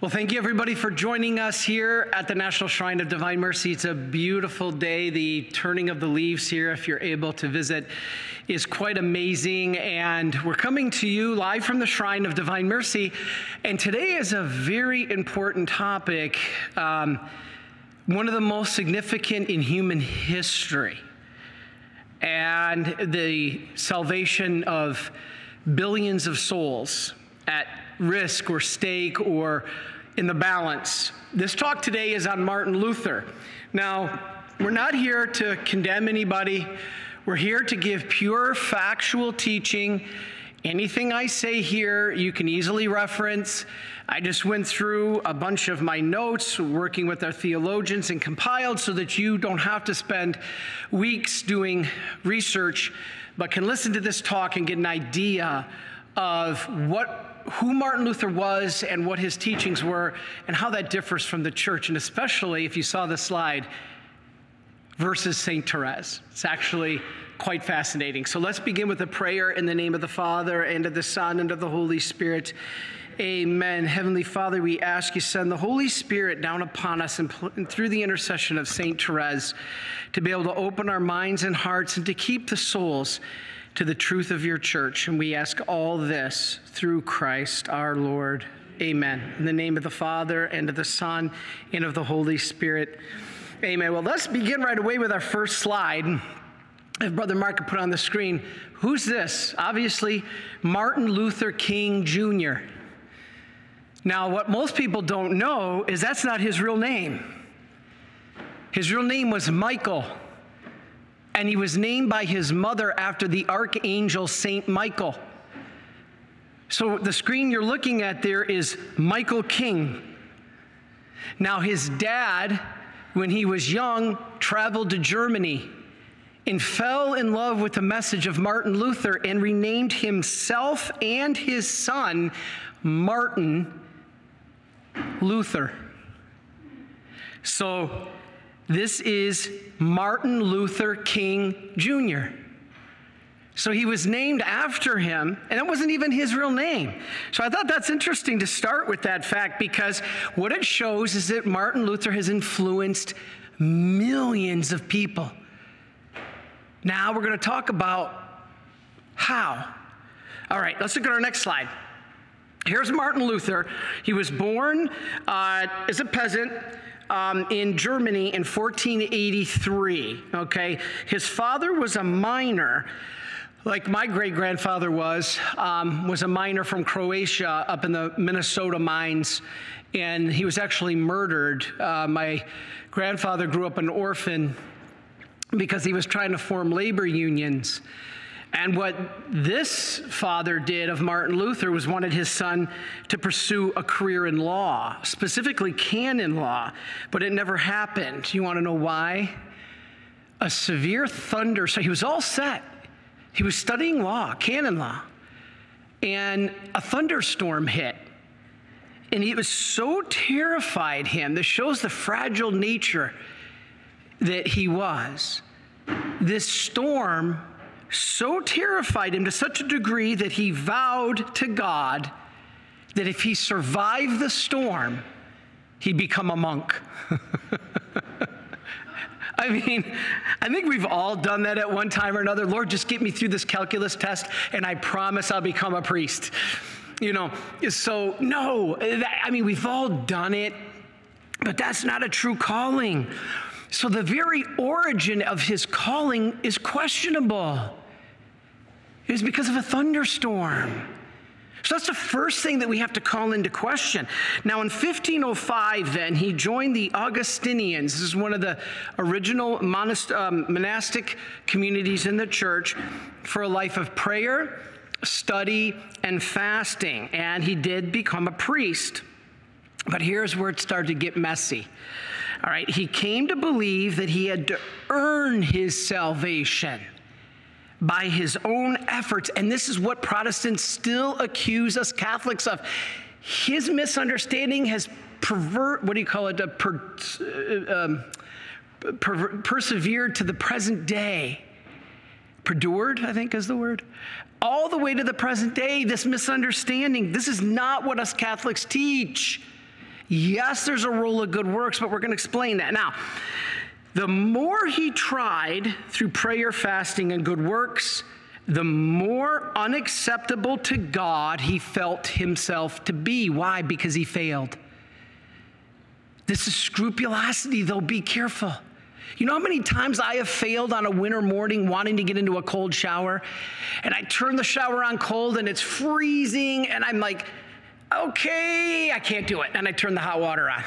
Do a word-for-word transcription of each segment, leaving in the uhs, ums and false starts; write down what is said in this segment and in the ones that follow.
Well, thank you, everybody, for joining us here at the National Shrine of Divine Mercy. It's a beautiful day. The turning of the leaves here, if you're able to visit, is quite amazing. And we're coming to you live from the Shrine of Divine Mercy. And today is a very important topic, um, one of the most significant in human history, and the salvation of billions of souls at risk or stake or in the balance. This talk today is on Martin Luther. Now, we're not here to condemn anybody. We're here to give pure factual teaching. Anything I say here, you can easily reference. I just went through a bunch of my notes, working with our theologians, and compiled so that you don't have to spend weeks doing research, but can listen to this talk and get an idea of what who Martin Luther was and what his teachings were and how that differs from the church. And especially, if you saw the slide, versus Saint Therese. It's actually quite fascinating. So let's begin with a prayer in the name of the Father, and of the Son, and of the Holy Spirit. Amen. Heavenly Father, we ask you, send the Holy Spirit down upon us and, pl- and through the intercession of Saint Therese to be able to open our minds and hearts and to keep the souls to the truth of your church. And we ask all this through Christ our Lord. Amen. In the name of the Father, and of the Son, and of the Holy Spirit. Amen. Well, let's begin right away with our first slide. If Brother Mark could put on the screen, who's this? Obviously, Martin Luther King, Junior Now, what most people don't know is that's not his real name. His real name was Michael, and he was named by his mother after the archangel Saint Michael. So the screen you're looking at there is Michael King. Now, his dad, when he was young, traveled to Germany and fell in love with the message of Martin Luther and renamed himself and his son Martin Luther. So this is Martin Luther King, Junior So he was named after him, and it wasn't even his real name. So I thought that's interesting to start with that fact, because what it shows is that Martin Luther has influenced millions of people. Now we're going to talk about how. All right, let's look at our next slide. Here's Martin Luther. He was born uh, as a peasant um, in Germany in fourteen eighty-three, okay? His father was a miner, like my great-grandfather was, um, was a miner from Croatia up in the Minnesota mines, and he was actually murdered. Uh, my grandfather grew up an orphan because he was trying to form labor unions. And what this father did of Martin Luther was wanted his son to pursue a career in law, specifically canon law, but it never happened. You want to know why? A severe thunder, so he was all set. He was studying law, canon law, and a thunderstorm hit. And it was so terrified him. This shows the fragile nature that he was. This storm so terrified him to such a degree that he vowed to God that if he survived the storm, he'd become a monk. I mean, I think we've all done that at one time or another. Lord, just get me through this calculus test, and I promise I'll become a priest. You know, so no, that, I mean, we've all done it, but that's not a true calling. So the very origin of his calling is questionable. It was because of a thunderstorm. So that's the first thing that we have to call into question. Now, in fifteen oh five, then, he joined the Augustinians. This is one of the original monast- um, monastic communities in the church for a life of prayer, study, and fasting. And he did become a priest. But here's where it started to get messy. All right, he came to believe that he had to earn his salvation by his own efforts. And this is what Protestants still accuse us Catholics of. His misunderstanding has pervert, what do you call it, a per, um, per, persevered to the present day. Perdured, I think is the word. All the way to the present day, this misunderstanding. This is not what us Catholics teach. Yes, there's a rule of good works, but we're going to explain that. Now, the more he tried through prayer, fasting, and good works, the more unacceptable to God he felt himself to be. Why? Because he failed. This is scrupulosity, though. Be careful. You know how many times I have failed on a winter morning wanting to get into a cold shower, and I turn the shower on cold and it's freezing, and I'm like, okay, I can't do it, and I turn the hot water on.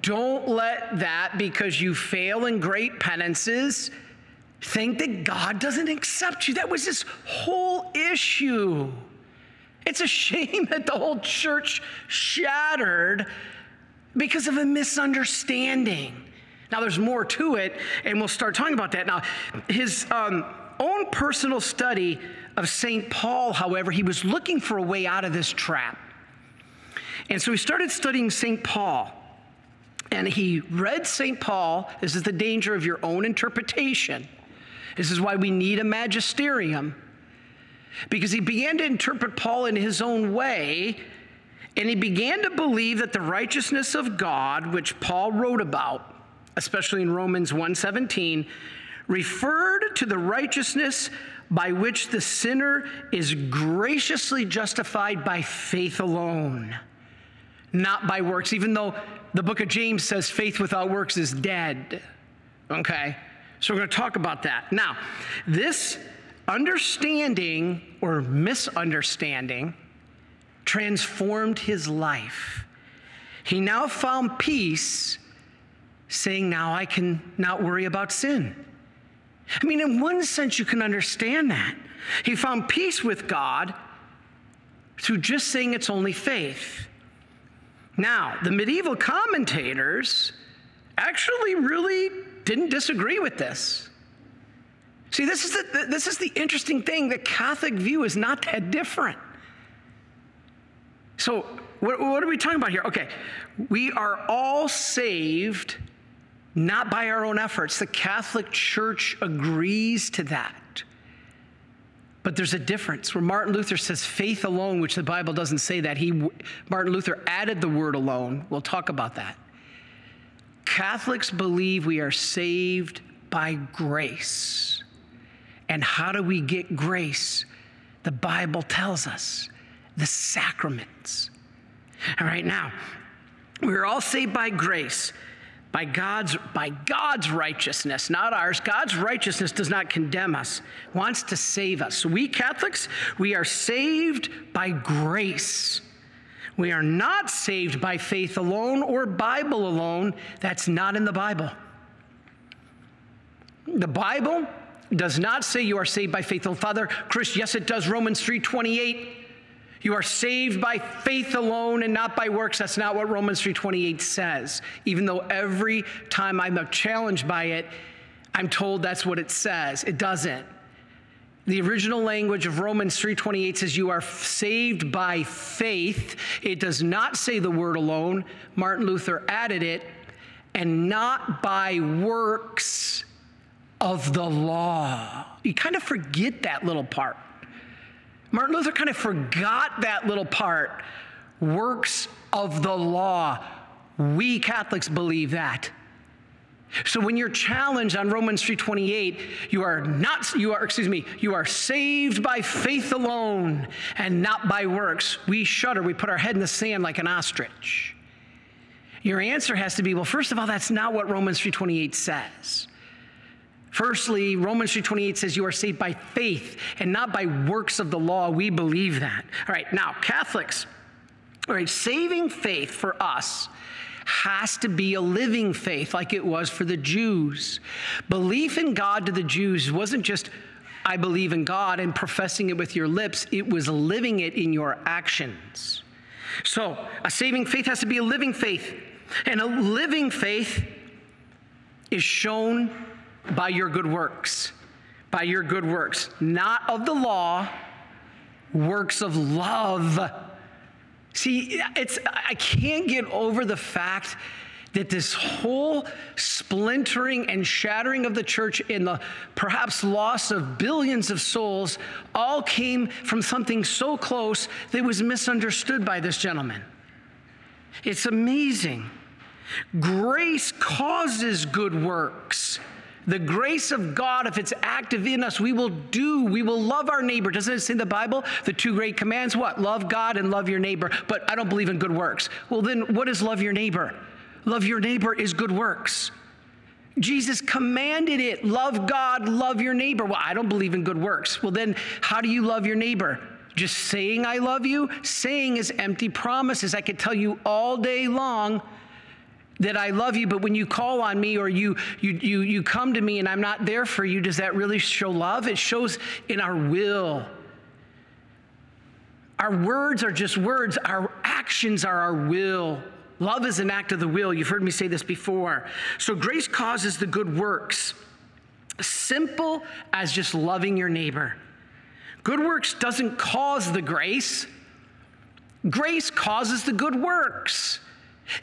Don't let that, because you fail in great penances, think that God doesn't accept you. That was this whole issue. It's a shame that the whole church shattered because of a misunderstanding. Now, there's more to it, and we'll start talking about that. Now, his um, own personal study of Saint Paul, however, he was looking for a way out of this trap. And so he started studying Saint Paul, and he read Saint Paul. This is the danger of your own interpretation. This is why we need a magisterium, because he began to interpret Paul in his own way, and he began to believe that the righteousness of God, which Paul wrote about, especially in Romans one seventeen, referred to the righteousness by which the sinner is graciously justified by faith alone, not by works, even though the book of James says faith without works is dead. Okay? So we're going to talk about that. Now, this understanding or misunderstanding transformed his life. He now found peace, saying, now I can not worry about sin. I mean, in one sense, you can understand that. He found peace with God through just saying it's only faith. Now, the medieval commentators actually really didn't disagree with this. See, this is the, this is the interesting thing. The Catholic view is not that different. So what, what are we talking about here? Okay, we are all saved not by our own efforts. The Catholic Church agrees to that. But there's a difference where Martin Luther says faith alone, which the Bible doesn't say that. He, Martin Luther added the word alone. We'll talk about that. Catholics believe we are saved by grace. And how do we get grace? The Bible tells us. The sacraments. All right, now, we're all saved by grace, by God's, by God's righteousness, not ours. God's righteousness does not condemn us, wants to save us. So we Catholics, we are saved by grace. We are not saved by faith alone or Bible alone. That's not in the Bible. The Bible does not say you are saved by faith alone. Father Chris, yes, it does. Romans three twenty-eight. You are saved by faith alone and not by works. That's not what Romans three twenty-eight says, even though every time I'm challenged by it, I'm told that's what it says. It doesn't. The original language of Romans three twenty-eight says you are saved by faith. It does not say the word alone. Martin Luther added it, and not by works of the law. You kind of forget that little part. Martin Luther kind of forgot that little part, works of the law. We Catholics believe that. So when you're challenged on Romans three twenty-eight, you are not, you are, excuse me, you are saved by faith alone and not by works. We shudder, we put our head in the sand like an ostrich. Your answer has to be, well, first of all, that's not what Romans three twenty-eight says. Firstly, Romans three twenty-eight says you are saved by faith and not by works of the law. We believe that. All right, now, Catholics, all right, saving faith for us has to be a living faith like it was for the Jews. Belief in God to the Jews wasn't just, I believe in God and professing it with your lips. It was living it in your actions. So a saving faith has to be a living faith. And a living faith is shown by your good works, by your good works, not of the law, works of love. See, it's I can't get over the fact that this whole splintering and shattering of the church and the perhaps loss of billions of souls all came from something so close that was misunderstood by this gentleman. It's amazing. Grace causes good works. The grace of God, if it's active in us, we will do, we will love our neighbor. Doesn't it say in the Bible, the two great commands, what? Love God and love your neighbor, but I don't believe in good works. Well, then what is love your neighbor? Love your neighbor is good works. Jesus commanded it, love God, love your neighbor. Well, I don't believe in good works. Well, then how do you love your neighbor? Just saying I love you? Saying is empty promises. I could tell you all day long that I love you, but when you call on me or you you you you come to me and I'm not there for you, does that really show love? It shows in our will. Our words are just words. Our actions are our will. Love is an act of the will. You've heard me say this before. So grace causes the good works. Simple as just loving your neighbor. Good works doesn't cause the grace. Grace causes the good works.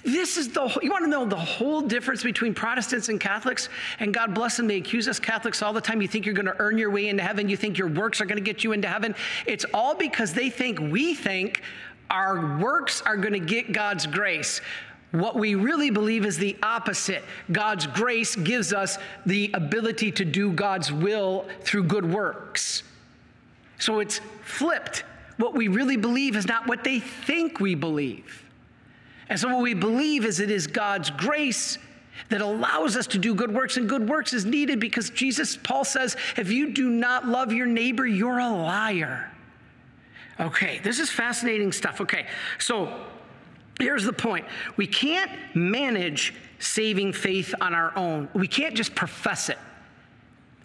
This is the, you want to know the whole difference between Protestants and Catholics? And God bless them, they accuse us Catholics all the time. You think you're going to earn your way into heaven. You think your works are going to get you into heaven. It's all because they think we think our works are going to get God's grace. What we really believe is the opposite. God's grace gives us the ability to do God's will through good works. So it's flipped. What we really believe is not what they think we believe. And so what we believe is it is God's grace that allows us to do good works, and good works is needed because Jesus, Paul says, if you do not love your neighbor, you're a liar. Okay, this is fascinating stuff. Okay, so here's the point. We can't manage saving faith on our own. We can't just profess it.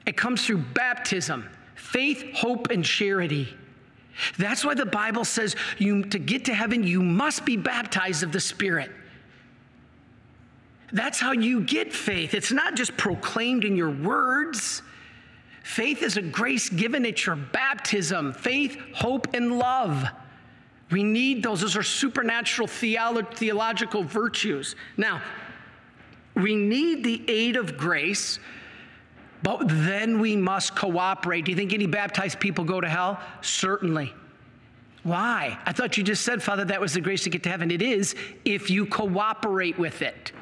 It comes through baptism, faith, hope, and charity. That's why the Bible says you, to get to heaven, you must be baptized of the Spirit. That's how you get faith. It's not just proclaimed in your words. Faith is a grace given at your baptism. Faith, hope, and love. We need those. Those are supernatural theolo- theological virtues. Now, we need the aid of grace, but then we must cooperate. Do you think any baptized people go to hell? Certainly. Why? I thought you just said, Father, that was the grace to get to heaven. It is if you cooperate with it.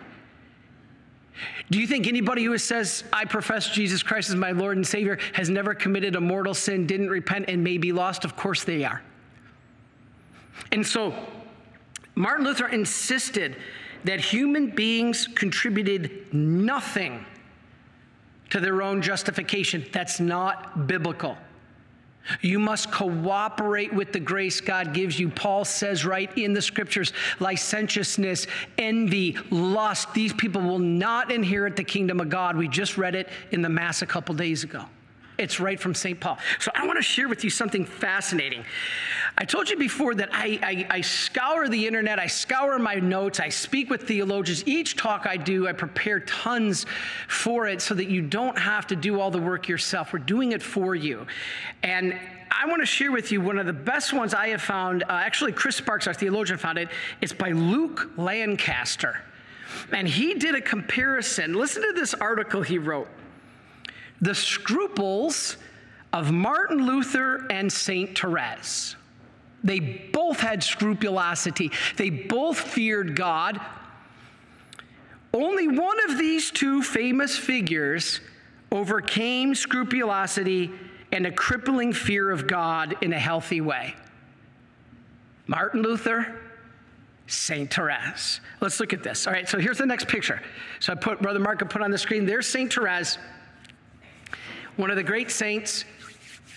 Do you think anybody who says, I profess Jesus Christ as my Lord and Savior, has never committed a mortal sin, didn't repent, and may be lost? Of course they are. And so Martin Luther insisted that human beings contributed nothing to their own justification. That's not biblical. You must cooperate with the grace God gives you. Paul says right in the scriptures, licentiousness, envy, lust, these people will not inherit the kingdom of God. We just read it in the Mass a couple days ago. It's right from Saint Paul. So I want to share with you something fascinating. I told you before that I, I, I scour the internet, I scour my notes, I speak with theologians. Each talk I do, I prepare tons for it so that you don't have to do all the work yourself. We're doing it for you. And I want to share with you one of the best ones I have found. Uh, actually, Chris Sparks, our theologian, found it. It's by Luke Lancaster. And he did a comparison. Listen to this article he wrote. The scruples of Martin Luther and Saint Therese. They both had scrupulosity. They both feared God. Only one of these two famous figures overcame scrupulosity and a crippling fear of God in a healthy way. Martin Luther, Saint Therese. Let's look at this. All right, so here's the next picture. So I put, Brother Mark, I put on the screen, there's Saint Therese, one of the great saints,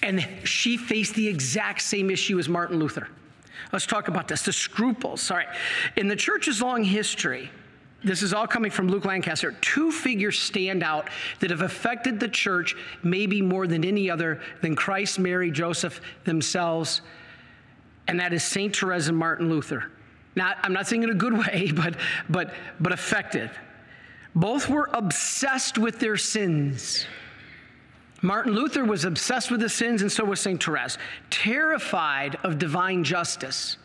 and she faced the exact same issue as Martin Luther. Let's talk about this, the scruples. All right. In the church's long history, this is all coming from Luke Lancaster, two figures stand out that have affected the church maybe more than any other than Christ, Mary, Joseph themselves, and that is Saint Therese and Martin Luther. Now, I'm not saying in a good way, but, but, but effective. Both were obsessed with their sins. Martin Luther was obsessed with his sins, and so was Saint Therese, terrified of divine justice.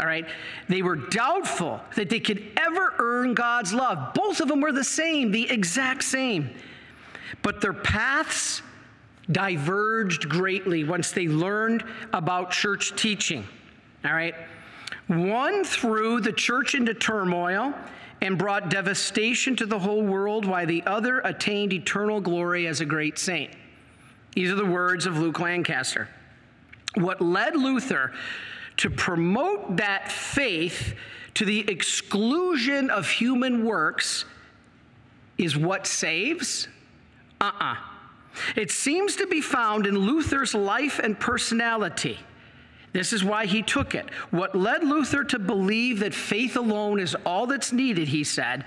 All right? They were doubtful that they could ever earn God's love. Both of them were the same, the exact same. But their paths diverged greatly once they learned about church teaching. All right? One threw the church into turmoil and brought devastation to the whole world, while the other attained eternal glory as a great saint. These are the words of Luke Lancaster. What led Luther to promote that faith to the exclusion of human works is what saves? Uh-uh. It seems to be found in Luther's life and personality. This is why he took it. What led Luther to believe that faith alone is all that's needed, he said,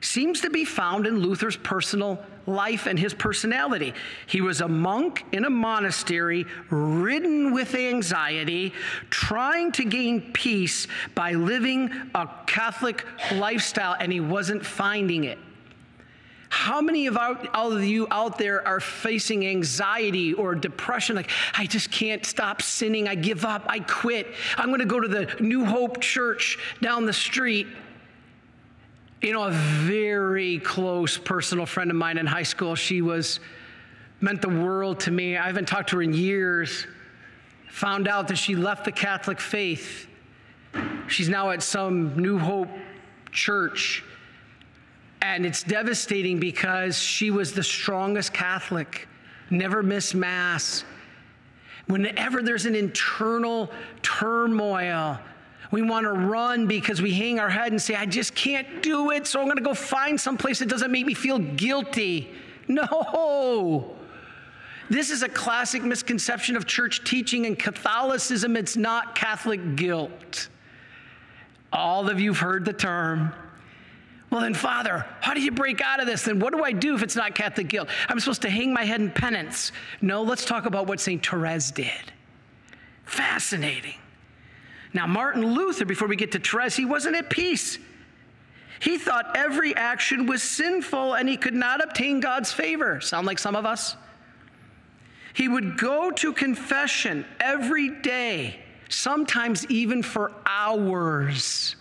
seems to be found in Luther's personal life and his personality. He was a monk in a monastery, ridden with anxiety, trying to gain peace by living a Catholic lifestyle, and he wasn't finding it. How many of, our, of you out there are facing anxiety or depression? Like, I just can't stop sinning. I give up. I quit. I'm going to go to the New Hope Church down the street. You know, a very close personal friend of mine in high school, she was meant the world to me. I haven't talked to her in years. Found out that she left the Catholic faith. She's now at some New Hope Church. And it's devastating because she was the strongest Catholic, never missed Mass. Whenever there's an internal turmoil, we want to run because we hang our head and say, I just can't do it, so I'm going to go find someplace that doesn't make me feel guilty. No. This is a classic misconception of church teaching and Catholicism. It's not Catholic guilt. All of you have heard the term. Well, then, Father, how do you break out of this? Then what do I do if it's not Catholic guilt? I'm supposed to hang my head in penance. No, let's talk about what Saint Therese did. Fascinating. Now, Martin Luther, before we get to Therese, he wasn't at peace. He thought every action was sinful and he could not obtain God's favor. Sound like some of us? He would go to confession every day, sometimes even for hours.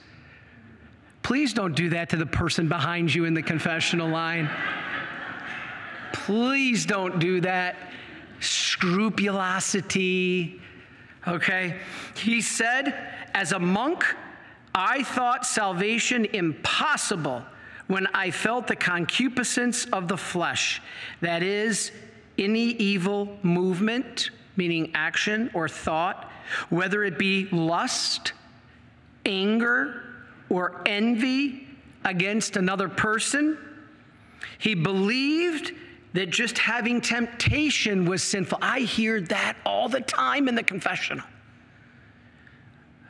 Please don't do that to the person behind you in the confessional line. Please don't do that. Scrupulosity. Okay? He said, as a monk, I thought salvation impossible when I felt the concupiscence of the flesh. That is, any evil movement, meaning action or thought, whether it be lust, anger, or envy against another person. He believed that just having temptation was sinful. I hear that all the time in the confessional.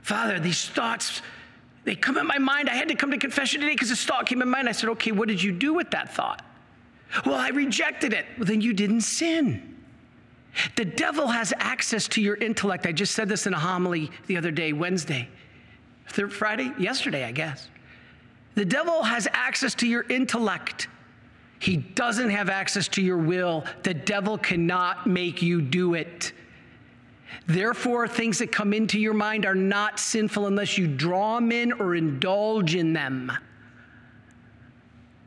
Father, these thoughts, they come in my mind. I had to come to confession today because this thought came in mind. I said, okay, what did you do with that thought? Well, I rejected it. Well, then you didn't sin. The devil has access to your intellect. I just said this in a homily the other day, Wednesday. Third Friday? Yesterday, I guess. The devil has access to your intellect. He doesn't have access to your will. The devil cannot make you do it. Therefore, things that come into your mind are not sinful unless you draw them in or indulge in them.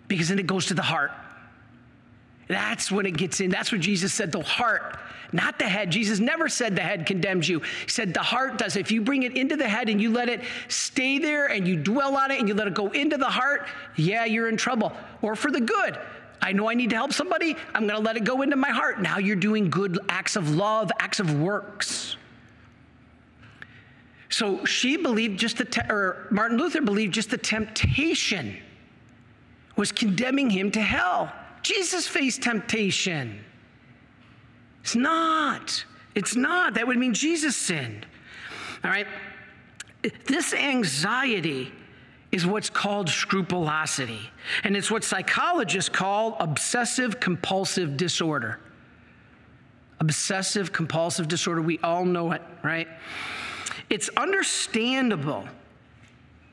Because then it goes to the heart. That's when it gets in. That's what Jesus said, the heart, not the head. Jesus never said the head condemns you. He said the heart does. If you bring it into the head and you let it stay there and you dwell on it and you let it go into the heart, yeah, you're in trouble. Or for the good. I know I need to help somebody. I'm going to let it go into my heart. Now you're doing good acts of love, acts of works. So she believed just the, te- or Martin Luther believed just the temptation was condemning him to hell. Jesus faced temptation. It's not. It's not. That would mean Jesus sinned. All right? This anxiety is what's called scrupulosity, and it's what psychologists call obsessive-compulsive disorder. Obsessive-compulsive disorder. We all know it, right? It's understandable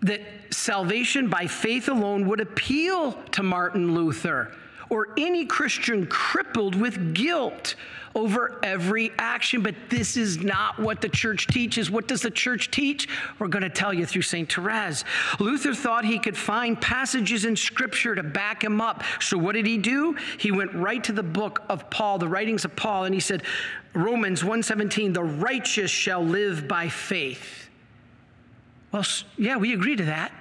that salvation by faith alone would appeal to Martin Luther or any Christian crippled with guilt over every action. But this is not what the church teaches. What does the church teach? We're going to tell you through Saint Therese. Luther thought he could find passages in Scripture to back him up. So what did he do? He went right to the book of Paul, the writings of Paul, and he said, Romans one seventeen, the righteous shall live by faith. Well, yeah, we agree to that.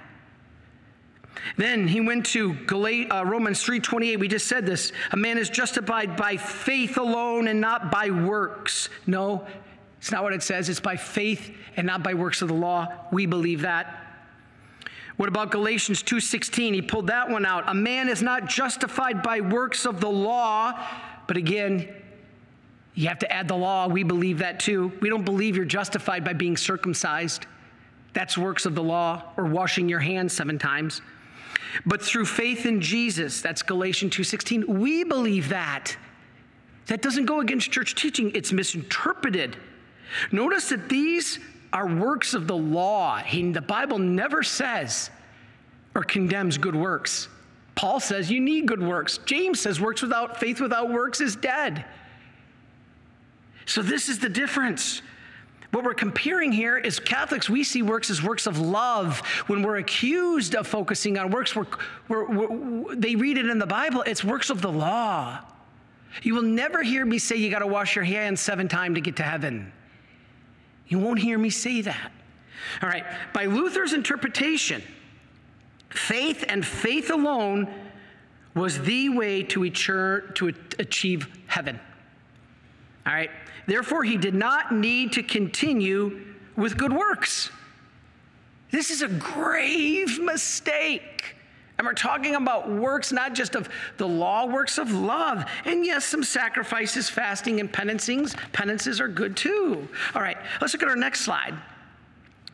Then he went to Galat- uh, Romans three twenty-eight. We just said this. A man is justified by faith alone and not by works. No, it's not what it says. It's by faith and not by works of the law. We believe that. What about Galatians two sixteen? He pulled that one out. A man is not justified by works of the law. But again, you have to add the law. We believe that too. We don't believe you're justified by being circumcised. That's works of the law, or washing your hands seven times. But through faith in Jesus, that's Galatians two sixteen, we believe that. That doesn't go against church teaching. It's misinterpreted. Notice that these are works of the law. He, the Bible never says or condemns good works. Paul says you need good works. James says works without faith without works is dead. So this is the difference. What we're comparing here is Catholics, we see works as works of love. When we're accused of focusing on works, we're, we're, we're, they read it in the Bible, it's works of the law. You will never hear me say you got to wash your hands seven times to get to heaven. You won't hear me say that. All right, by Luther's interpretation, faith and faith alone was the way to achieve heaven. All right. Therefore, he did not need to continue with good works. This is a grave mistake. And we're talking about works, not just of the law, works of love. And yes, some sacrifices, fasting, and penances. Penances are good too. All right, let's look at our next slide.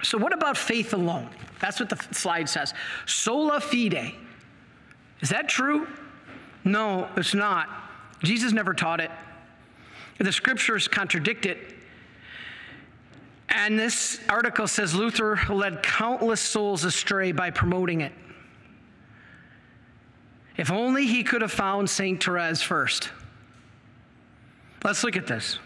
So what about faith alone? That's what the slide says. Sola fide. Is that true? No, it's not. Jesus never taught it. The scriptures contradict it. And this article says Luther led countless souls astray by promoting it. If only he could have found Saint Therese first. Let's look at this.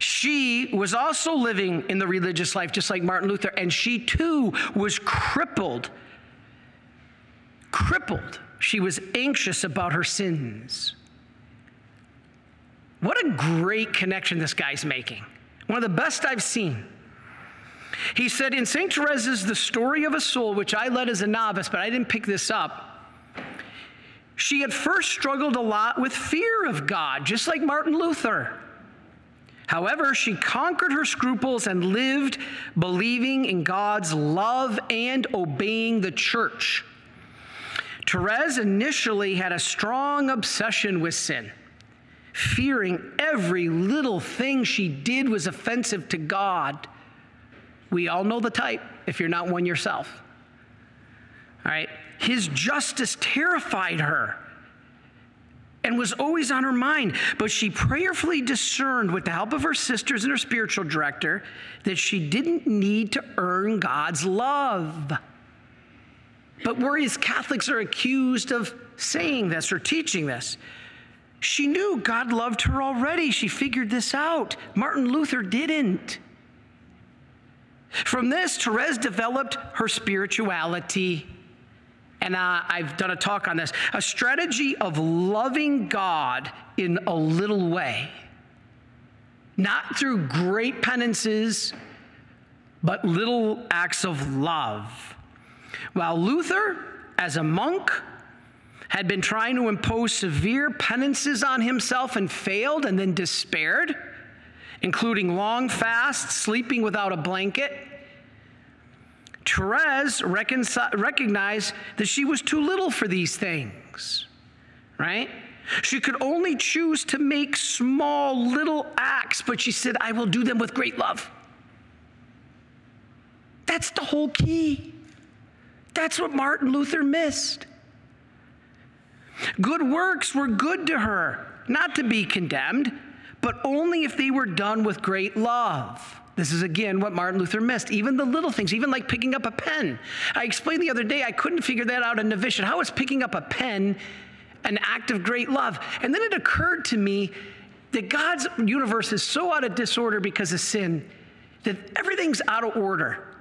She was also living in the religious life, just like Martin Luther, and she too was crippled. Crippled. She was anxious about her sins. What a great connection this guy's making. One of the best I've seen. He said, in Saint Therese's The Story of a Soul, which I led as a novice, but I didn't pick this up, she at first struggled a lot with fear of God, just like Martin Luther. However, she conquered her scruples and lived believing in God's love and obeying the church. Therese initially had a strong obsession with sin, fearing every little thing she did was offensive to God. We all know the type, if you're not one yourself. All right. His justice terrified her and was always on her mind, but she prayerfully discerned with the help of her sisters and her spiritual director that she didn't need to earn God's love. But worries Catholics are accused of saying this or teaching this. She knew God loved her already. She figured this out. Martin Luther didn't. From this, Therese developed her spirituality. And uh, I've done a talk on this. A strategy of loving God in a little way. Not through great penances, but little acts of love. While Luther, as a monk, had been trying to impose severe penances on himself and failed and then despaired, including long fasts, sleeping without a blanket. Therese reconci- recognized that she was too little for these things, right? She could only choose to make small little acts, but she said, I will do them with great love. That's the whole key. That's what Martin Luther missed. Good works were good to her, not to be condemned, but only if they were done with great love. This is, again, what Martin Luther missed. Even the little things, even like picking up a pen. I explained the other day, I couldn't figure that out in novitiate. How is picking up a pen an act of great love? And then it occurred to me that God's universe is so out of disorder because of sin that everything's out of order.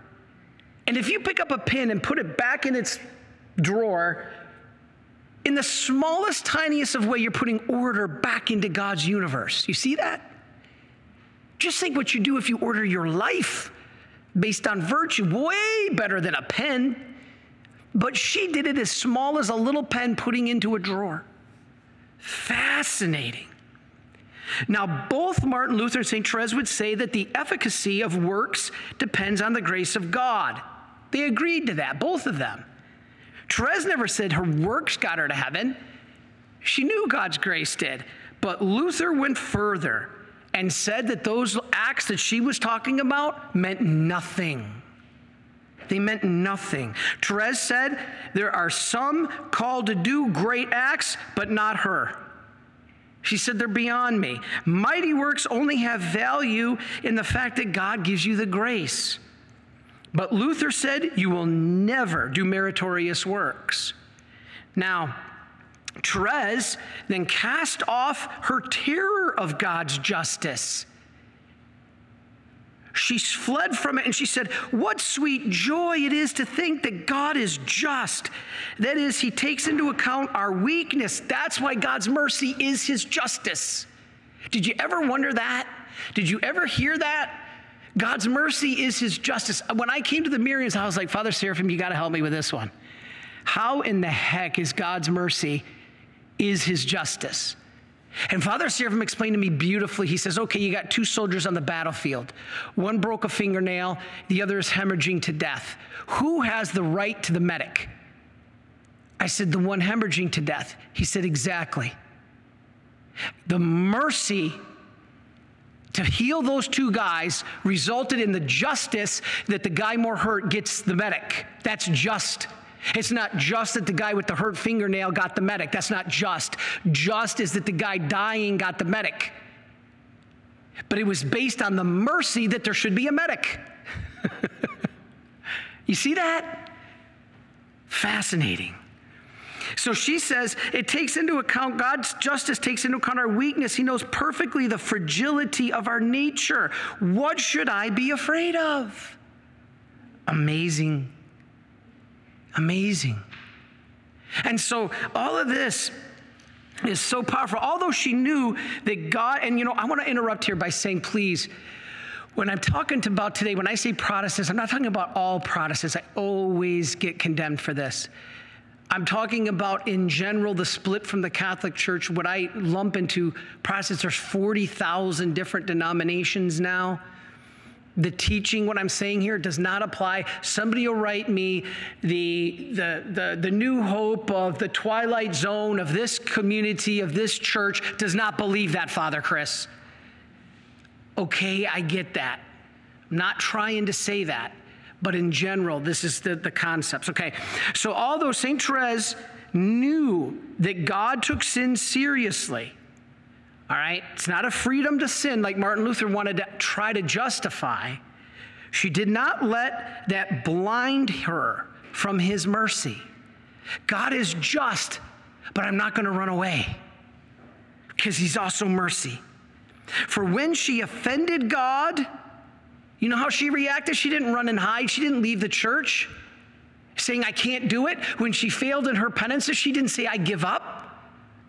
And if you pick up a pen and put it back in its drawer, in the smallest, tiniest of way, you're putting order back into God's universe. You see that? Just think what you do if you order your life based on virtue, way better than a pen. But she did it as small as a little pen putting into a drawer. Fascinating. Now, both Martin Luther and Saint Therese would say that the efficacy of works depends on the grace of God. They agreed to that, both of them. Therese never said her works got her to heaven. She knew God's grace did. But Luther went further and said that those acts that she was talking about meant nothing. They meant nothing. Therese said, there are some called to do great acts, but not her. She said, they're beyond me. Mighty works only have value in the fact that God gives you the grace. But Luther said, you will never do meritorious works. Now, Therese then cast off her terror of God's justice. She fled from it, and she said, what sweet joy it is to think that God is just. That is, he takes into account our weakness. That's why God's mercy is his justice. Did you ever wonder that? Did you ever hear that? God's mercy is his justice. When I came to the Miriams, I was like, Father Seraphim, you got to help me with this one. How in the heck is God's mercy is his justice? And Father Seraphim explained to me beautifully. He says, okay, you got two soldiers on the battlefield. One broke a fingernail. The other is hemorrhaging to death. Who has the right to the medic? I said, the one hemorrhaging to death. He said, exactly. The mercy to heal those two guys resulted in the justice that the guy more hurt gets the medic. That's just. It's not just that the guy with the hurt fingernail got the medic. That's not just. Just is that the guy dying got the medic. But it was based on the mercy that there should be a medic. You see that? Fascinating. So she says, it takes into account, God's justice takes into account our weakness. He knows perfectly the fragility of our nature. What should I be afraid of? Amazing. Amazing. And so all of this is so powerful. Although she knew that God, and you know, I want to interrupt here by saying, please, when I'm talking about today, when I say Protestants, I'm not talking about all Protestants. I always get condemned for this. I'm talking about, in general, the split from the Catholic Church, what I lump into Protestants. There's forty thousand different denominations now. The teaching, what I'm saying here, does not apply. Somebody will write me the, the the the new hope of the twilight zone of this community, of this church, does not believe that, Father Chris. Okay, I get that. I'm not trying to say that, but in general, this is the, the concepts. Okay, so although Saint Therese knew that God took sin seriously, all right, it's not a freedom to sin like Martin Luther wanted to try to justify. She did not let that blind her from his mercy. God is just, but I'm not going to run away because he's also mercy. For when she offended God, you know how she reacted? She didn't run and hide. She didn't leave the church saying, I can't do it. When she failed in her penances, she didn't say, I give up.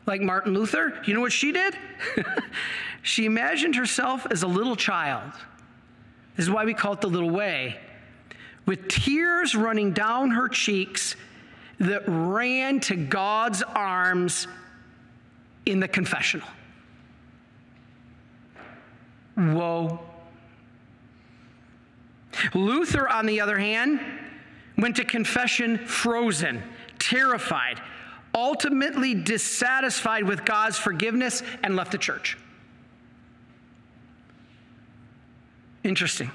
Like Martin Luther, you know what she did? She imagined herself as a little child. This is why we call it the little way. With tears running down her cheeks that ran to God's arms in the confessional. Whoa. Luther, on the other hand, went to confession frozen, terrified, ultimately dissatisfied with God's forgiveness, and left the church. Interesting.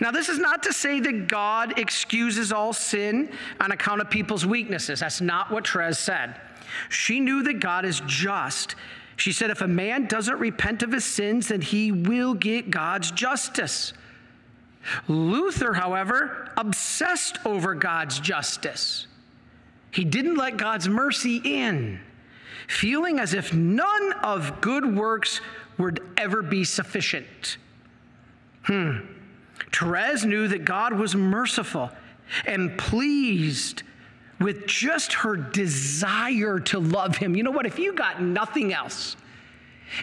Now, this is not to say that God excuses all sin on account of people's weaknesses. That's not what Therese said. She knew that God is just. She said, if a man doesn't repent of his sins, then he will get God's justice. Luther, however, obsessed over God's justice. He didn't let God's mercy in, feeling as if none of good works would ever be sufficient. Hmm. Therese knew that God was merciful and pleased with just her desire to love him. You know what? If you got nothing else,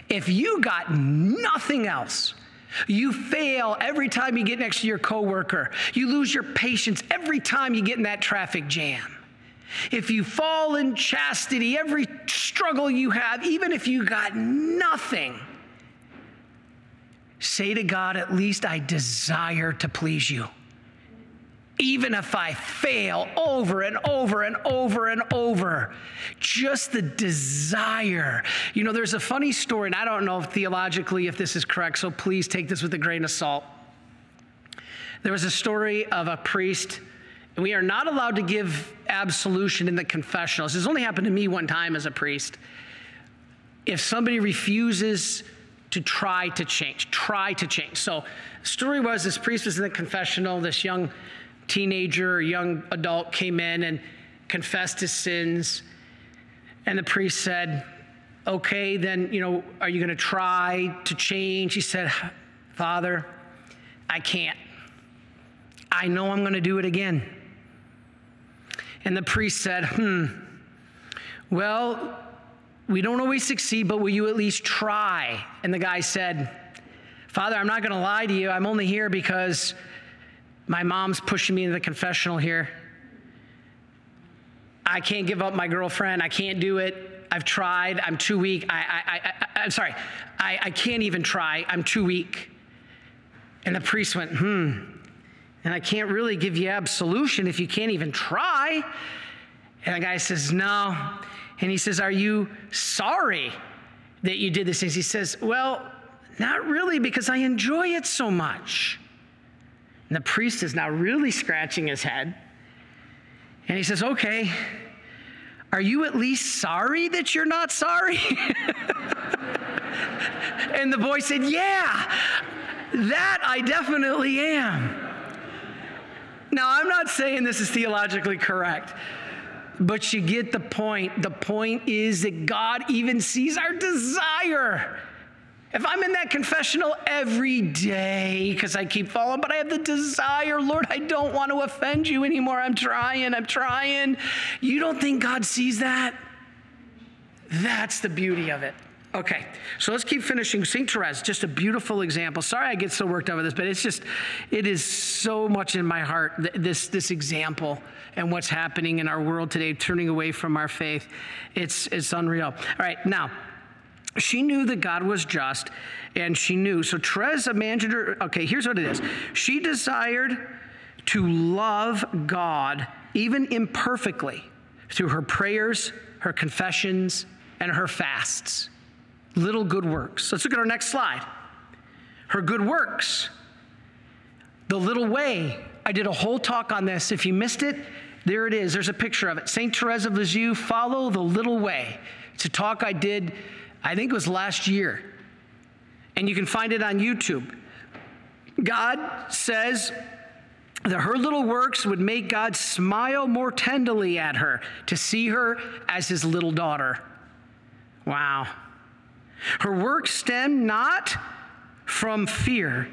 if you got nothing else You fail every time you get next to your coworker. You lose your patience every time you get in that traffic jam. If you fall in chastity, every struggle you have, even if you got nothing, say to God, at least I desire to please you. Even if I fail over and over and over and over, just the desire. You know, there's a funny story, and I don't know if theologically if this is correct, so please take this with a grain of salt. There was a story of a priest. We are not allowed to give absolution in the confessionals. This only happened to me one time as a priest. If somebody refuses to try to change, try to change. So the story was, this priest was in the confessional, this young teenager or young adult came in and confessed his sins, and the priest said, okay, then, you know, are you going to try to change? He said, Father, I can't. I know I'm going to do it again. And the priest said, hmm, well, we don't always succeed, but will you at least try? And the guy said, Father, I'm not going to lie to you. I'm only here because my mom's pushing me into the confessional here. I can't give up my girlfriend. I can't do it. I've tried. I'm too weak. I, I, I, I, I'm sorry. I, I can't even try. I'm too weak. And the priest went, hmm, and I can't really give you absolution if you can't even try. And the guy says, no. And he says, are you sorry that you did this? And he says, well, not really, because I enjoy it so much. And the priest is now really scratching his head. And he says, okay, are you at least sorry that you're not sorry? And the boy said, yeah, that I definitely am. Now, I'm not saying this is theologically correct, but you get the point. The point is that God even sees our desire. If I'm in that confessional every day because I keep falling, but I have the desire, Lord, I don't want to offend you anymore. I'm trying, I'm trying. You don't think God sees that? That's the beauty of it. Okay, so let's keep finishing. Saint Therese, just a beautiful example. Sorry I get so worked over this, but it's just, it is so much in my heart, this, this example and what's happening in our world today, turning away from our faith. It's, it's unreal. All right, now, she knew that God was just, and she knew. So Therese imagined her, okay, here's what it is. She desired to love God, even imperfectly, through her prayers, her confessions, and her fasts. Little good works. Let's look at our next slide. Her good works. The little way. I did a whole talk on this. If you missed it, there it is. There's a picture of it. Saint Therese of Lisieux, Follow the Little Way. It's a talk I did, I think it was last year. And you can find it on YouTube. God says that her little works would make God smile more tenderly at her, to see her as his little daughter. Wow. Her works stem not from fear,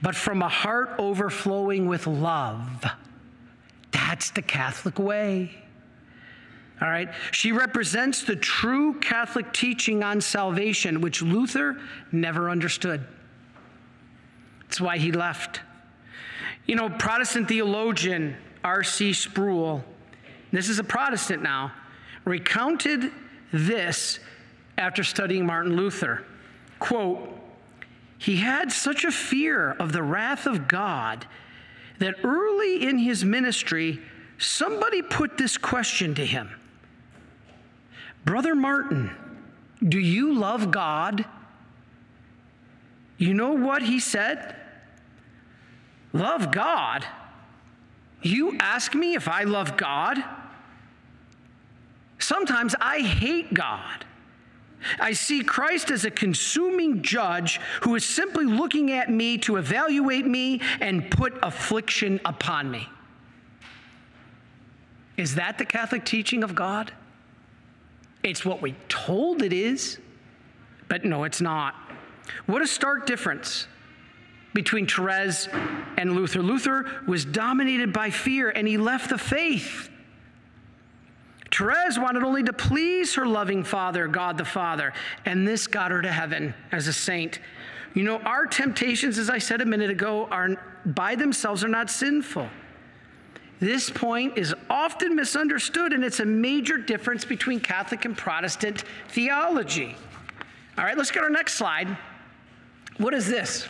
but from a heart overflowing with love. That's the Catholic way. All right. She represents the true Catholic teaching on salvation, which Luther never understood. That's why he left. You know, Protestant theologian R C Sproul, this is a Protestant now, recounted this after studying Martin Luther. Quote, he had such a fear of the wrath of God that early in his ministry, somebody put this question to him. Brother Martin, do you love God? You know what he said? Love God? You ask me if I love God? Sometimes I hate God. I see Christ as a consuming judge who is simply looking at me to evaluate me and put affliction upon me. Is that the Catholic teaching of God? It's what we told it is, but no, it's not. What a stark difference between Therese and Luther. Luther was dominated by fear, and he left the faith. Therese wanted only to please her loving Father, God the Father, and this got her to heaven as a saint. You know, our temptations, as I said a minute ago, are by themselves are not sinful. This point is often misunderstood, and it's a major difference between Catholic and Protestant theology. All right, let's go to our next slide. What is this?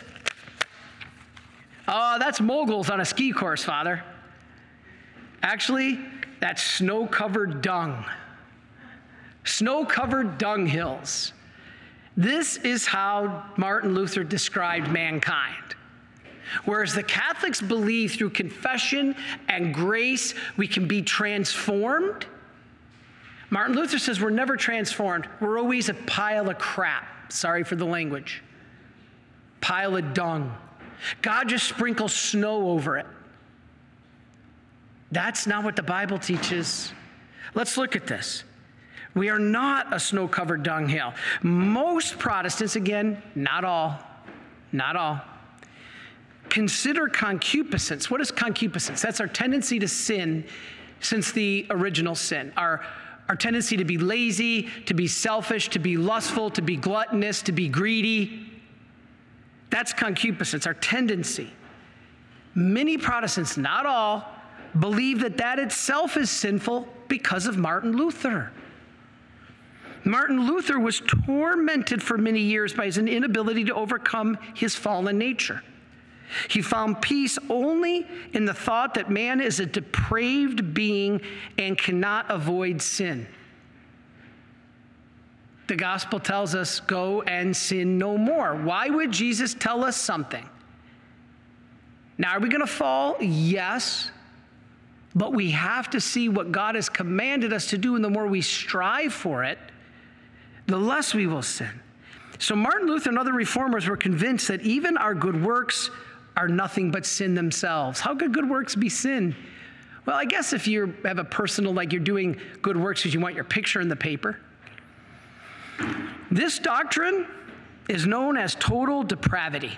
Oh, that's moguls on a ski course, Father. Actually, that's snow-covered dung. Snow-covered dunghills. This is how Martin Luther described mankind. Whereas the Catholics believe through confession and grace we can be transformed, Martin Luther says we're never transformed. We're always a pile of crap. Sorry for the language. Pile of dung. God just sprinkles snow over it. That's not what the Bible teaches. Let's look at this. We are not a snow-covered dunghill. Most Protestants, again, not all, not all, consider concupiscence. What is concupiscence? That's our tendency to sin since the original sin. Our, our tendency to be lazy, to be selfish, to be lustful, to be gluttonous, to be greedy. That's concupiscence, our tendency. Many Protestants, not all, believe that that itself is sinful because of Martin Luther. Martin Luther was tormented for many years by his inability to overcome his fallen nature. He found peace only in the thought that man is a depraved being and cannot avoid sin. The gospel tells us, go and sin no more. Why would Jesus tell us something? Now, are we going to fall? Yes. But we have to see what God has commanded us to do, and the more we strive for it, the less we will sin. So Martin Luther and other reformers were convinced that even our good works are nothing but sin themselves. How could good works be sin? Well, I guess if you have a personal, like you're doing good works because you want your picture in the paper. This doctrine is known as total depravity,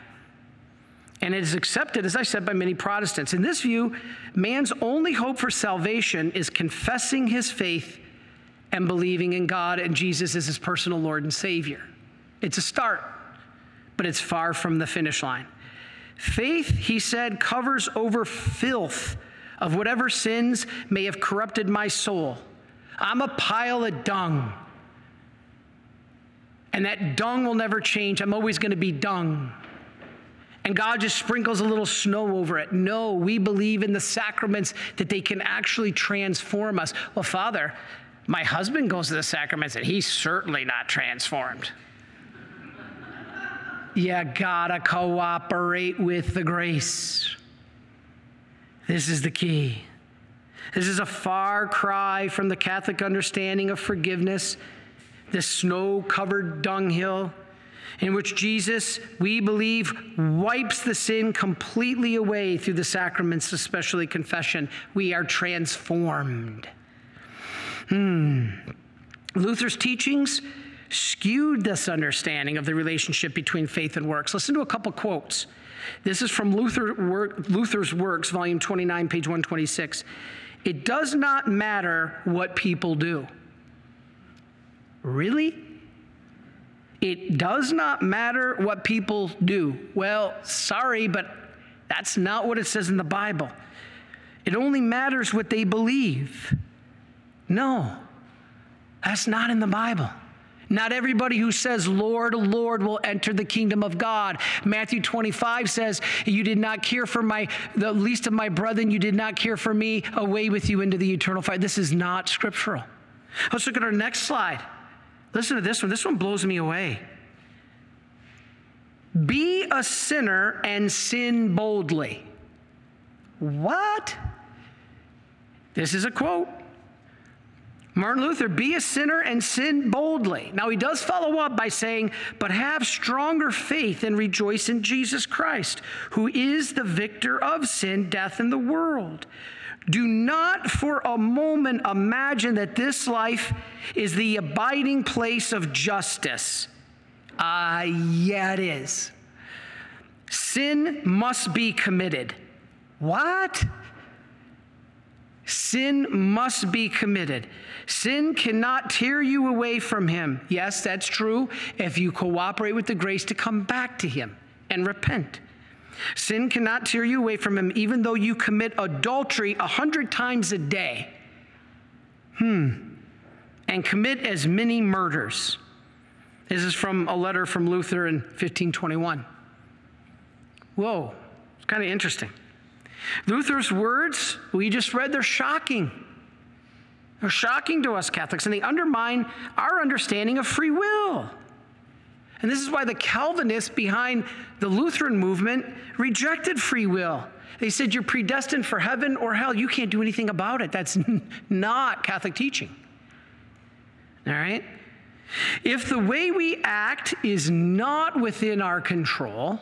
and it is accepted, as I said, by many Protestants. In this view, man's only hope for salvation is confessing his faith and believing in God and Jesus as his personal Lord and Savior. It's a start, but it's far from the finish line. Faith, he said, covers over filth of whatever sins may have corrupted my soul. I'm a pile of dung. And that dung will never change. I'm always going to be dung. And God just sprinkles a little snow over it. No, we believe in the sacraments that they can actually transform us. Well, Father, my husband goes to the sacraments and he's certainly not transformed. You gotta cooperate with the grace. This is the key. This is a far cry from the Catholic understanding of forgiveness, this snow-covered dunghill in which Jesus, we believe, wipes the sin completely away through the sacraments, especially confession. We are transformed. Hmm. Luther's teachings skewed this understanding of the relationship between faith and works. Listen to a couple quotes. This is from Luther, Luther's Works, volume twenty-nine, page one twenty-six. It does not matter what people do. Really? It does not matter what people do. Well, sorry, but that's not what it says in the Bible. It only matters what they believe. No, that's not in the Bible. Not everybody who says, Lord, Lord, will enter the kingdom of God. Matthew twenty-five says, you did not care for my, the least of my brethren, you did not care for me, away with you into the eternal fire. This is not scriptural. Let's look at our next slide. Listen to this one. This one blows me away. Be a sinner and sin boldly. What? This is a quote. Martin Luther, be a sinner and sin boldly. Now, he does follow up by saying, but have stronger faith and rejoice in Jesus Christ, who is the victor of sin, death, and the world. Do not for a moment imagine that this life is the abiding place of justice. Ah, uh, yeah, it is. Sin must be committed. What? Sin must be committed. Sin cannot tear you away from him. Yes, that's true, if you cooperate with the grace to come back to him and repent. Sin cannot tear you away from him, even though you commit adultery a hundred times a day. Hmm. And commit as many murders. This is from a letter from Luther in fifteen twenty-one. Whoa, it's kind of interesting. Luther's words, we just read, they're shocking. They're shocking to us Catholics, and they undermine our understanding of free will. And this is why the Calvinists behind the Lutheran movement rejected free will. They said, you're predestined for heaven or hell. You can't do anything about it. That's not Catholic teaching. All right? If the way we act is not within our control,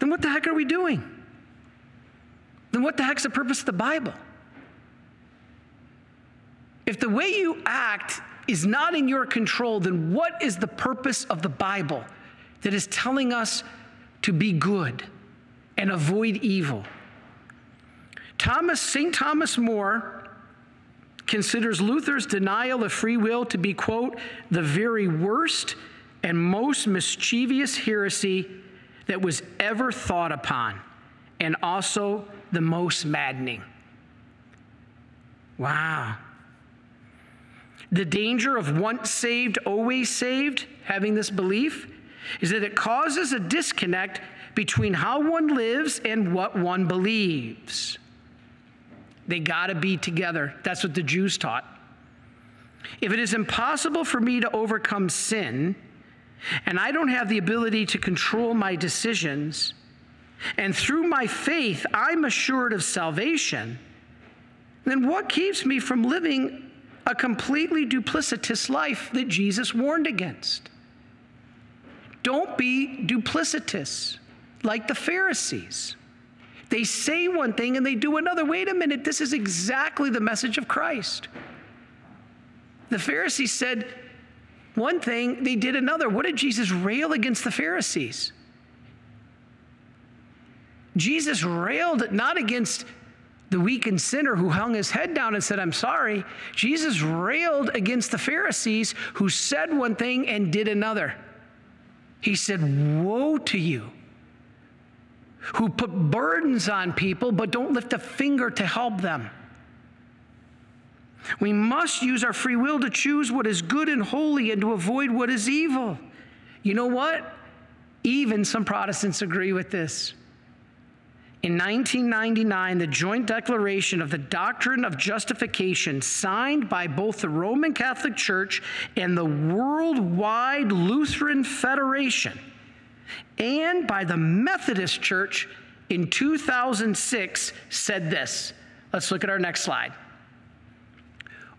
then what the heck are we doing? Then what the heck's the purpose of the Bible? If the way you act is not in your control, then what is the purpose of the Bible that is telling us to be good and avoid evil? Thomas, Saint Thomas More considers Luther's denial of free will to be, quote, the very worst and most mischievous heresy that was ever thought upon, and also the most maddening. Wow. The danger of once saved, always saved, having this belief, is that it causes a disconnect between how one lives and what one believes. They gotta be together. That's what the Jews taught. If it is impossible for me to overcome sin, and I don't have the ability to control my decisions, and through my faith, I'm assured of salvation, then what keeps me from living a completely duplicitous life that Jesus warned against? Don't be duplicitous like the Pharisees. They say one thing and they do another. Wait a minute, this is exactly the message of Christ. The Pharisees said one thing, they did another. What did Jesus rail against the Pharisees? Jesus railed not against the weakened sinner who hung his head down and said, I'm sorry. Jesus railed against the Pharisees who said one thing and did another. He said, woe to you who put burdens on people but don't lift a finger to help them. We must use our free will to choose what is good and holy and to avoid what is evil. You know what? Even some Protestants agree with this. In nineteen ninety-nine, the Joint Declaration of the Doctrine of Justification, signed by both the Roman Catholic Church and the Worldwide Lutheran Federation, and by the Methodist Church in two thousand six, said this. Let's look at our next slide.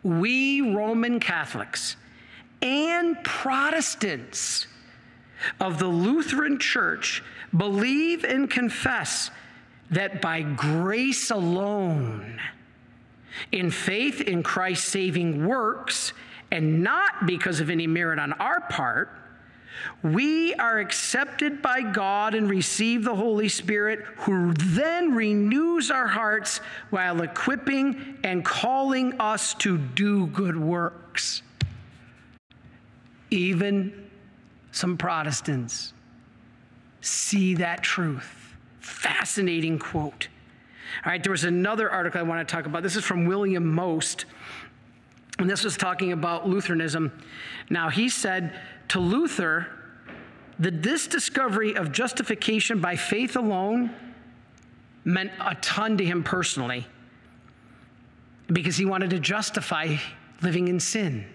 We Roman Catholics and Protestants of the Lutheran Church believe and confess that by grace alone, in faith in Christ's saving works, and not because of any merit on our part, we are accepted by God and receive the Holy Spirit, who then renews our hearts while equipping and calling us to do good works. Even some Protestants see that truth. Fascinating quote. All right, there was another article I want to talk about. This is from William Most, and this was talking about Lutheranism. Now, he said, to Luther, that this discovery of justification by faith alone meant a ton to him personally, because he wanted to justify living in sin.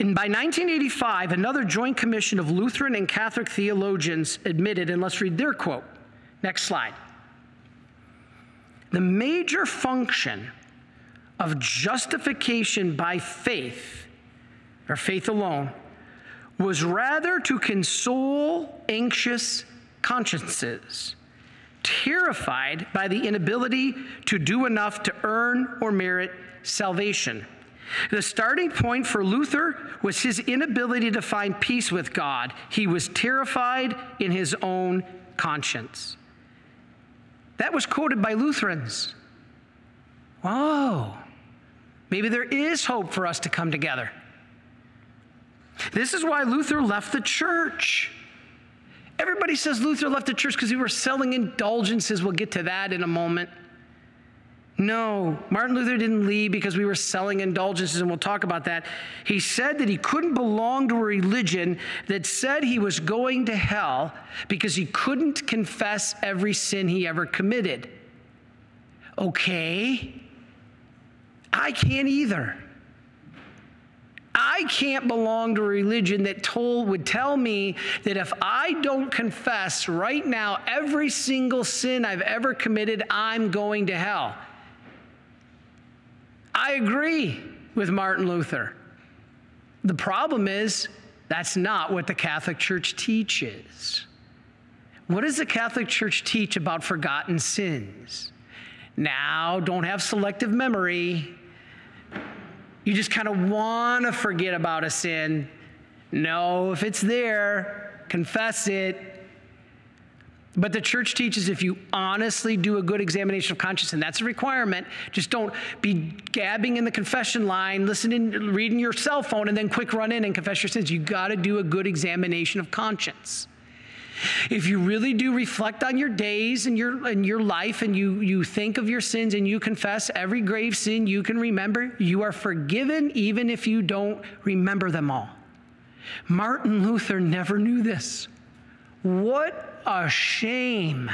And by nineteen eighty-five, another joint commission of Lutheran and Catholic theologians admitted, and let's read their quote. Next slide. The major function of justification by faith, or faith alone, was rather to console anxious consciences, terrified by the inability to do enough to earn or merit salvation. The starting point for Luther was his inability to find peace with God. He was terrified in his own conscience. That was quoted by Lutherans oh, maybe there is hope for us to come together. This is why Luther left the church. Everybody says Luther left the church because he was selling indulgences. We'll get to that in a moment. No, Martin Luther didn't leave because we were selling indulgences, and we'll talk about that. He said that he couldn't belong to a religion that said he was going to hell because he couldn't confess every sin he ever committed. Okay, I can't either. I can't belong to a religion that told, would tell me that if I don't confess right now every single sin I've ever committed, I'm going to hell. I agree with Martin Luther. The problem is, that's not what the Catholic Church teaches. What does the Catholic Church teach about forgotten sins? Now, don't have selective memory. You just kind of want to forget about a sin. No, if it's there, confess it. But the church teaches if you honestly do a good examination of conscience, and that's a requirement, just don't be gabbing in the confession line, listening, reading your cell phone, and then quick run in and confess your sins. You got to do a good examination of conscience. If you really do reflect on your days and your and your life, and you, you think of your sins and you confess every grave sin you can remember, you are forgiven even if you don't remember them all. Martin Luther never knew this. What a shame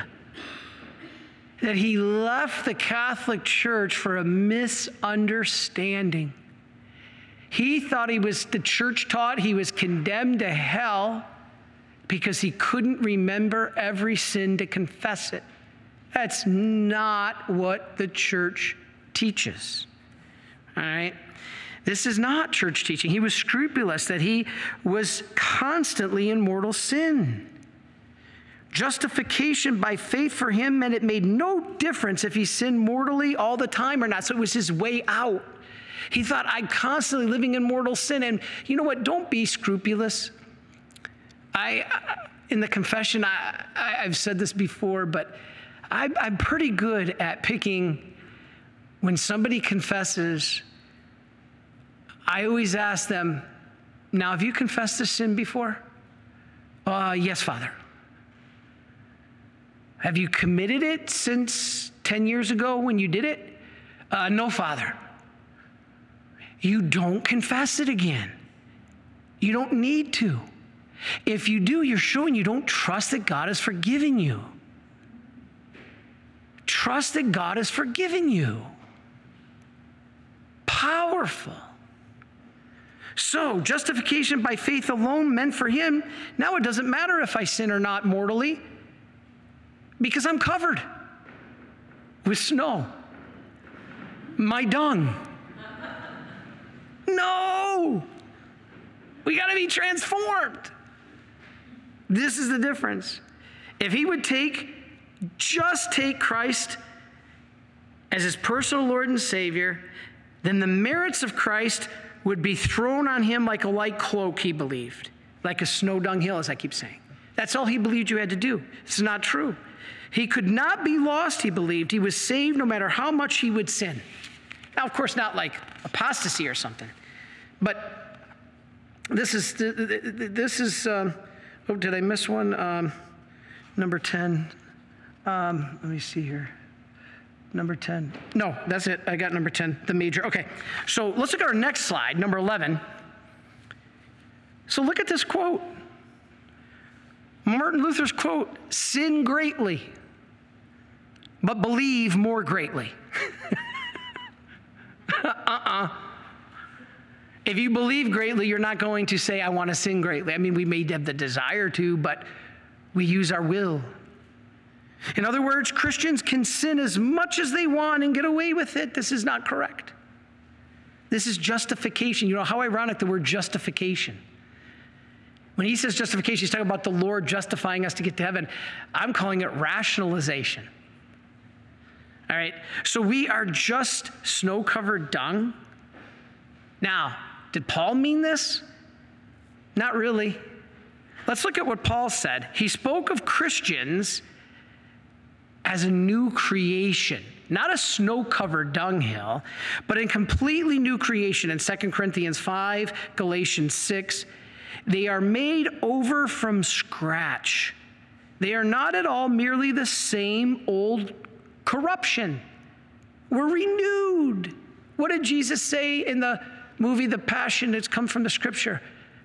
that he left the Catholic Church for a misunderstanding. He thought he was, the church taught he was condemned to hell because he couldn't remember every sin to confess it. That's not what the church teaches. All right? This is not church teaching. He was scrupulous that he was constantly in mortal sin. Justification by faith for him meant it made no difference if he sinned mortally all the time or not. So it was his way out. He thought, I'm constantly living in mortal sin. And you know what? Don't be scrupulous. I, in the confession, I, I, I've said this before, but I, I'm pretty good at picking when somebody confesses. I always ask them, now, have you confessed this sin before? Uh, yes, Father. Have you committed it since ten years ago when you did it? Uh, no, Father. You don't confess it again. You don't need to. If you do, you're showing you don't trust that God has forgiven you. Trust that God has forgiven you. Powerful. So justification by faith alone meant for him, now it doesn't matter if I sin or not mortally, because I'm covered with snow, my dung. No, we got to be transformed. This is the difference. If he would take, just take Christ as his personal Lord and Savior, then the merits of Christ would be thrown on him like a light cloak, he believed, like a snow dung hill, as I keep saying. That's all he believed you had to do. It's not true. He could not be lost, he believed. He was saved no matter how much he would sin. Now, of course, not like apostasy or something. But this is, this is um, oh, did I miss one? Um, number ten. Um, let me see here. Number ten. No, that's it. I got number ten, the major. Okay, so let's look at our next slide, number eleven. So look at this quote. Martin Luther's quote, sin greatly, but believe more greatly. uh-uh. If you believe greatly, you're not going to say, I want to sin greatly. I mean, we may have the desire to, but we use our will. In other words, Christians can sin as much as they want and get away with it. This is not correct. This is justification. You know how ironic the word justification. When he says justification, he's talking about the Lord justifying us to get to heaven. I'm calling it rationalization. All right? So we are just snow-covered dung. Now, did Paul mean this? Not really. Let's look at what Paul said. He spoke of Christians as a new creation. not a snow-covered dunghill, but in completely new creation in Second Corinthians five, Galatians six. They are made over from scratch. They are not at all merely the same old corruption. We're renewed. What did Jesus say in the movie, The Passion? That's come from the scripture.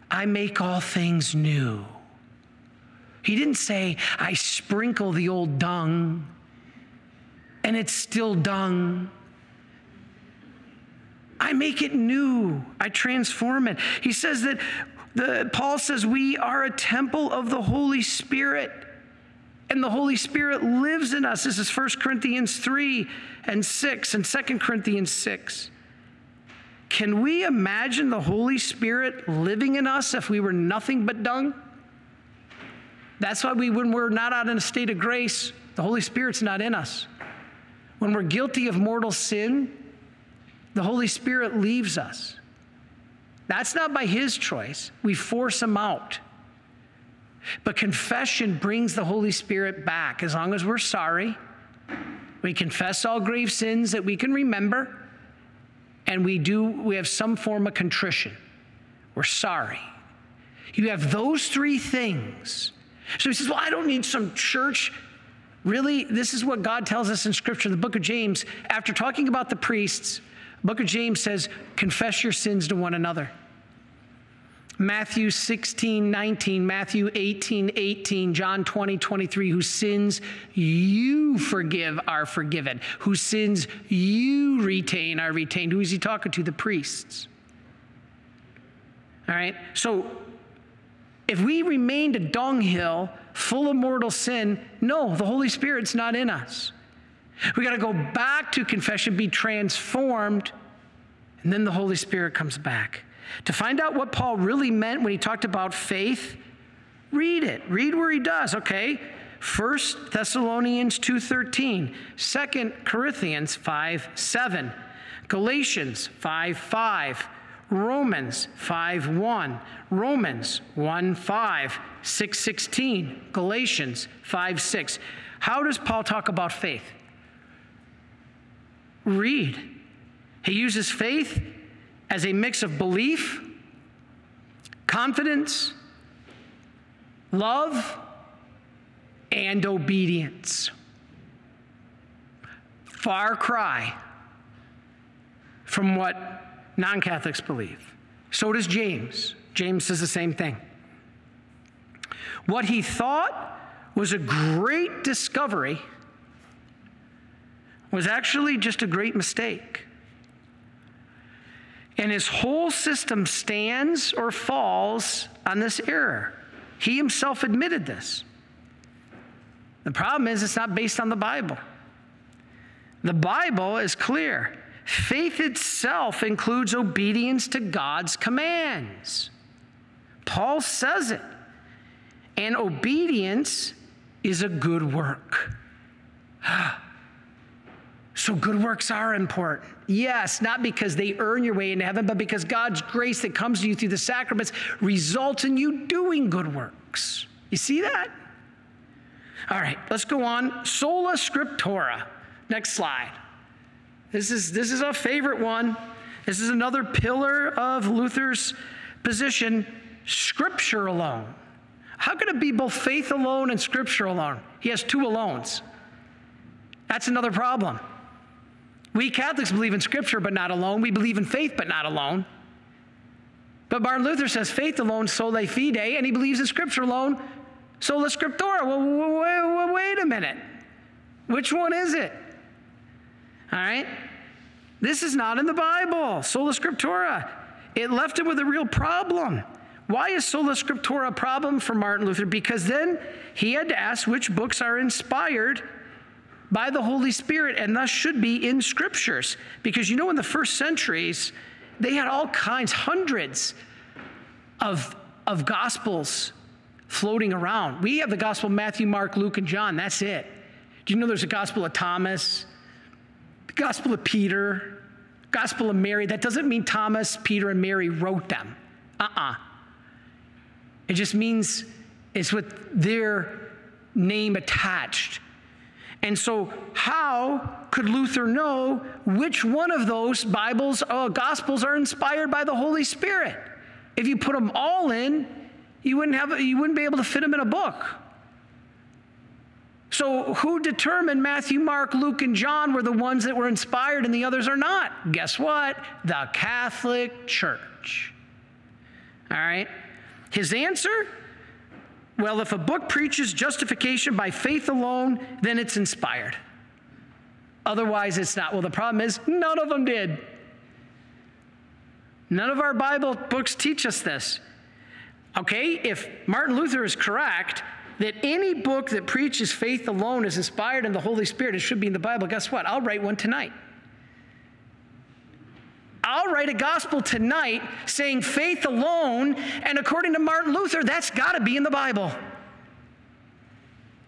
I make all things new. He didn't say, I sprinkle the old dung and it's still dung. I make it new. I transform it. He says that, the, Paul says, we are a temple of the Holy Spirit, and the Holy Spirit lives in us. This is First Corinthians three and six and Second Corinthians six. Can we imagine the Holy Spirit living in us if we were nothing but dung? That's why we, when we're not out in a state of grace, the Holy Spirit's not in us. When we're guilty of mortal sin, the Holy Spirit leaves us. That's not by his choice. We force him out. But confession brings the Holy Spirit back. As long as we're sorry, we confess all grave sins that we can remember, and we do, we have some form of contrition. We're sorry. You have those three things. So he says, well, I don't need some church. Really, this is what God tells us in Scripture. The book of James, after talking about the priests, the book of James says, confess your sins to one another. Matthew sixteen nineteen, Matthew eighteen eighteen, John twenty twenty-three, whose sins you forgive are forgiven, whose sins you retain are retained. Who is he talking to? The priests. All right, so if we remained a dunghill full of mortal sin, no, the Holy Spirit's not in us. We got to go back to confession, be transformed, and then the Holy Spirit comes back. To find out what Paul really meant when he talked about faith, read it. Read where he does, okay? First Thessalonians two thirteen, Second Corinthians five seven, Galatians five five, Romans five one, Romans one five, six sixteen, Galatians five six. How does Paul talk about faith? Read. He uses faith as a mix of belief, confidence, love, and obedience. Far cry from what non-Catholics believe. So does James. James says the same thing. What he thought was a great discovery was actually just a great mistake. And his whole system stands or falls on this error. He himself admitted this. The problem is it's not based on the Bible. The Bible is clear. Faith itself includes obedience to God's commands. Paul says it. And obedience is a good work. So good works are important. Yes, not because they earn your way into heaven, but because God's grace that comes to you through the sacraments results in you doing good works. You see that? All right, let's go on. Sola Scriptura. Next slide. This is, this is a favorite one. This is another pillar of Luther's position, Scripture alone. How could it be both faith alone and Scripture alone? He has two alones. That's another problem. We Catholics believe in Scripture, but not alone. We believe in faith, but not alone. But Martin Luther says faith alone, sola fide, and he believes in Scripture alone, sola scriptura. Well, wait, wait a minute. Which one is it? All right? This is not in the Bible, sola scriptura. It left him with a real problem. Why is sola scriptura a problem for Martin Luther? Because then he had to ask which books are inspired by the Holy Spirit and thus should be in Scriptures. Because you know, in the first centuries, they had all kinds, hundreds of, of Gospels floating around. We have the Gospel of Matthew, Mark, Luke, and John. That's it. Do you know there's a Gospel of Thomas, the Gospel of Peter, Gospel of Mary? That doesn't mean Thomas, Peter, and Mary wrote them. Uh-uh. It just means it's with their name attached. And so how could Luther know which one of those Bibles or Gospels are inspired by the Holy Spirit? If you put them all in, you wouldn't have, you wouldn't be able to fit them in a book. So who determined Matthew, Mark, Luke, and John were the ones that were inspired and the others are not? Guess what? The Catholic Church. All right. His answer? Well, if a book preaches justification by faith alone, then it's inspired. Otherwise, it's not. Well, the problem is none of them did. None of our Bible books teach us this. Okay, if Martin Luther is correct, that any book that preaches faith alone is inspired in the Holy Spirit, it should be in the Bible. Guess what? I'll write one tonight. I'll write a gospel tonight saying faith alone, and according to Martin Luther, that's got to be in the Bible.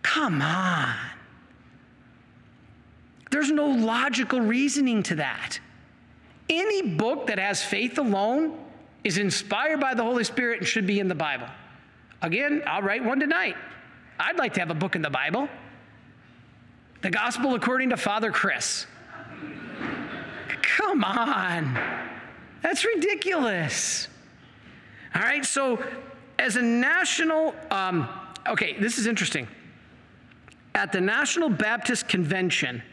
Come on. There's no logical reasoning to that. Any book that has faith alone is inspired by the Holy Spirit and should be in the Bible. Again, I'll write one tonight. I'd like to have a book in the Bible. The Gospel According to Father Chris. Come on. That's ridiculous. All right, so as a national, um, okay, this is interesting. At the National Baptist Convention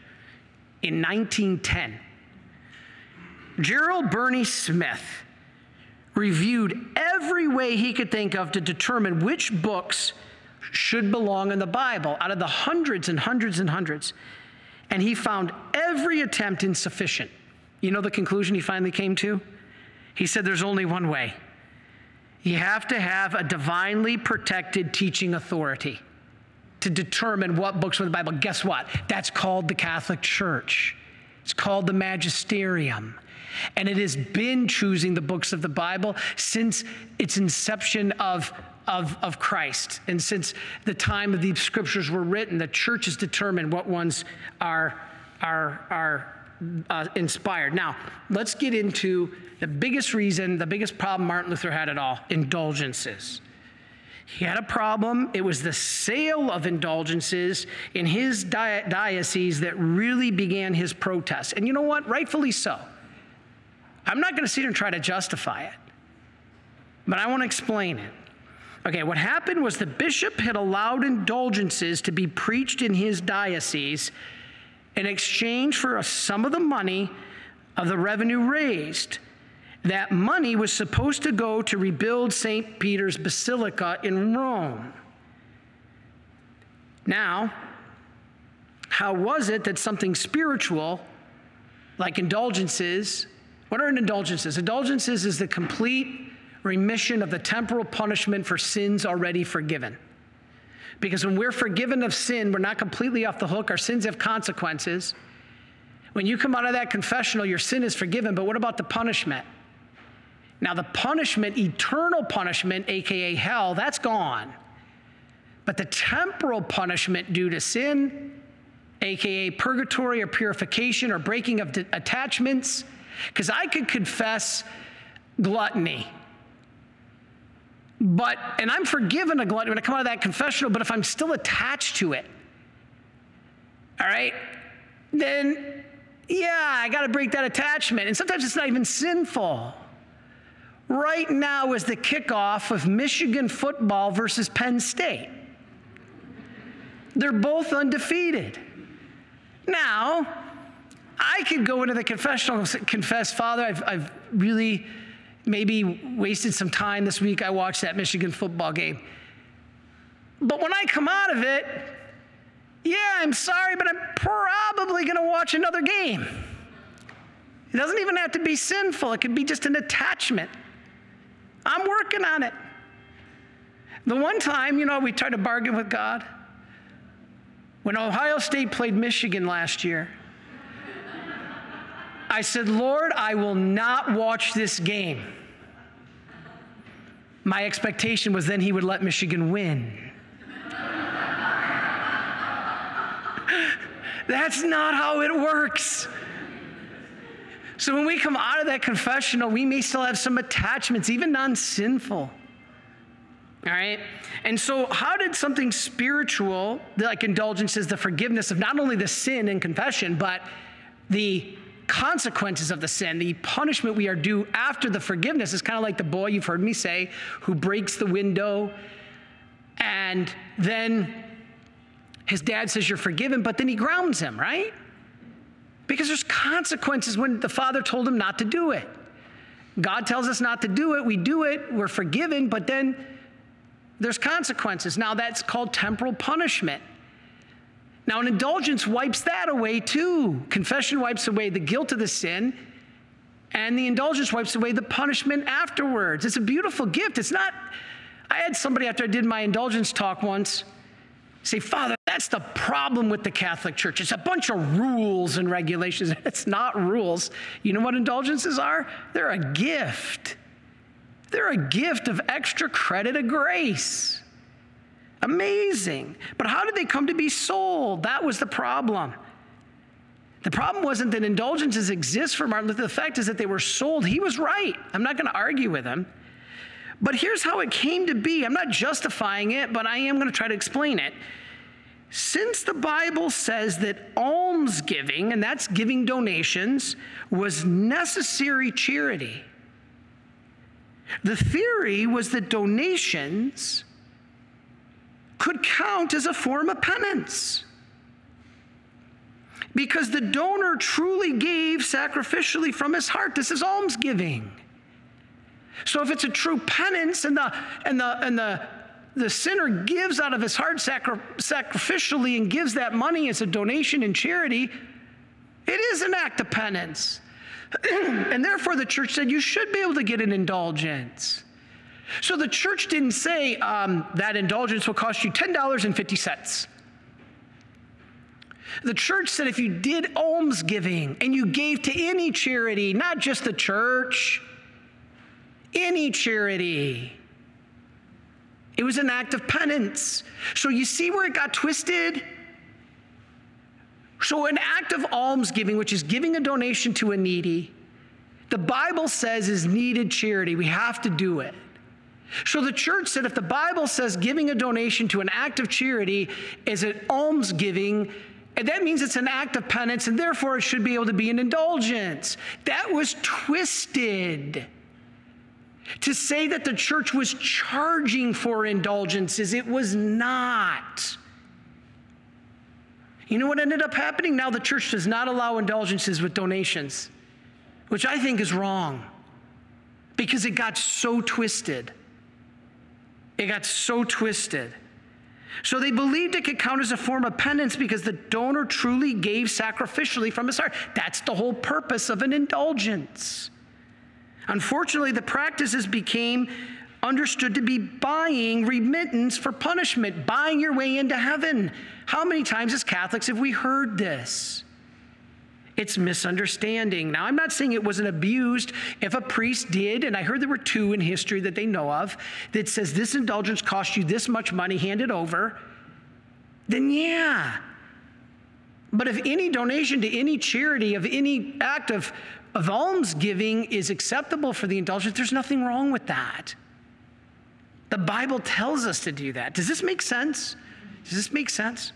in nineteen ten, Gerald Burney Smith reviewed every way he could think of to determine which books should belong in the Bible out of the hundreds and hundreds and hundreds. And he found every attempt insufficient. You know the conclusion he finally came to? He said there's only one way. You have to have a divinely protected teaching authority to determine what books were in the Bible. Guess what? That's called the Catholic Church. It's called the magisterium. And it has been choosing the books of the Bible since its inception of, of, of Christ. And since the time of the scriptures were written, the church has determined what ones are, are, are uh, inspired. Now, let's get into the biggest reason, the biggest problem Martin Luther had at all, indulgences. He had a problem. It was the sale of indulgences in his di- diocese that really began his protest. And you know what? Rightfully so. I'm not going to sit here and try to justify it, but I want to explain it. Okay, what happened was the bishop had allowed indulgences to be preached in his diocese in exchange for a sum of the money of the revenue raised. That money was supposed to go to rebuild Saint Peter's Basilica in Rome. Now, how was it that something spiritual, like indulgences, what are indulgences? Indulgences is the complete remission of the temporal punishment for sins already forgiven. Because when we're forgiven of sin, we're not completely off the hook. Our sins have consequences. When you come out of that confessional, your sin is forgiven, but what about the punishment? Now, the punishment, eternal punishment, aka hell, that's gone. But the temporal punishment due to sin, aka purgatory or purification or breaking of attachments, because I could confess gluttony, but, and I'm forgiven of gluttony when I come out of that confessional, but if I'm still attached to it, all right, then, yeah, I got to break that attachment. And sometimes it's not even sinful. Right now is the kickoff of Michigan football versus Penn State. They're both undefeated. Now, I could go into the confessional and confess, Father, I've, I've really maybe wasted some time this week. I watched that Michigan football game. But when I come out of it, yeah, I'm sorry, but I'm probably going to watch another game. It doesn't even have to be sinful. It could be just an attachment. I'm working on it. The one time, you know, we tried to bargain with God. When Ohio State played Michigan last year, I said, Lord, I will not watch this game. My expectation was then he would let Michigan win. That's not how it works. So when we come out of that confessional, we may still have some attachments, even non-sinful. All right. And so how did something spiritual, like indulgences, the forgiveness of not only the sin in confession, but the consequences of the sin, the punishment we are due after the forgiveness, is kind of like the boy you've heard me say who breaks the window and then his dad says, "You're forgiven," but then he grounds him, right? Because there's consequences when the father told him not to do it. God tells us not to do it. We do it. We're forgiven, but then there's consequences. Now, that's called temporal punishment. Now, an indulgence wipes that away, too. Confession wipes away the guilt of the sin, and the indulgence wipes away the punishment afterwards. It's a beautiful gift. It's not... I had somebody, after I did my indulgence talk once, say, "Father, that's the problem with the Catholic Church. It's a bunch of rules and regulations." It's not rules. You know what indulgences are? They're a gift. They're a gift of extra credit of grace. Amazing. But how did they come to be sold? That was the problem. The problem wasn't that indulgences exist for Martin Luther. The fact is that they were sold. He was right. I'm not going to argue with him. But here's how it came to be. I'm not justifying it, but I am going to try to explain it. Since the Bible says that almsgiving, and that's giving donations, was necessary charity, the theory was that donations could count as a form of penance, because the donor truly gave sacrificially from his heart. This is almsgiving. So if it's a true penance and the and the and the the sinner gives out of his heart sacri- sacrificially and gives that money as a donation in charity, it is an act of penance. And therefore the church said you should be able to get an indulgence. So the church didn't say um, that indulgence will cost you ten dollars and fifty cents. The church said if you did almsgiving and you gave to any charity, not just the church, any charity, it was an act of penance. So you see where it got twisted? So an act of almsgiving, which is giving a donation to a needy, the Bible says is needed charity. We have to do it. So the church said if the Bible says giving a donation to an act of charity is an almsgiving, and that means it's an act of penance, and therefore it should be able to be an indulgence. That was twisted. To say that the church was charging for indulgences, it was not. You know what ended up happening? Now the church does not allow indulgences with donations, which I think is wrong, because it got so twisted. It got so twisted. So they believed it could count as a form of penance because the donor truly gave sacrificially from his heart. That's the whole purpose of an indulgence. Unfortunately, the practices became understood to be buying remittance for punishment, buying your way into heaven. How many times as Catholics have we heard this? It's misunderstanding. Now, I'm not saying it wasn't abused. If a priest did, and I heard there were two in history that they know of, that says this indulgence cost you this much money, hand it over, then yeah. But if any donation to any charity of any act of of almsgiving is acceptable for the indulgence, there's nothing wrong with that. The Bible tells us to do that. Does this make sense? Does this make sense?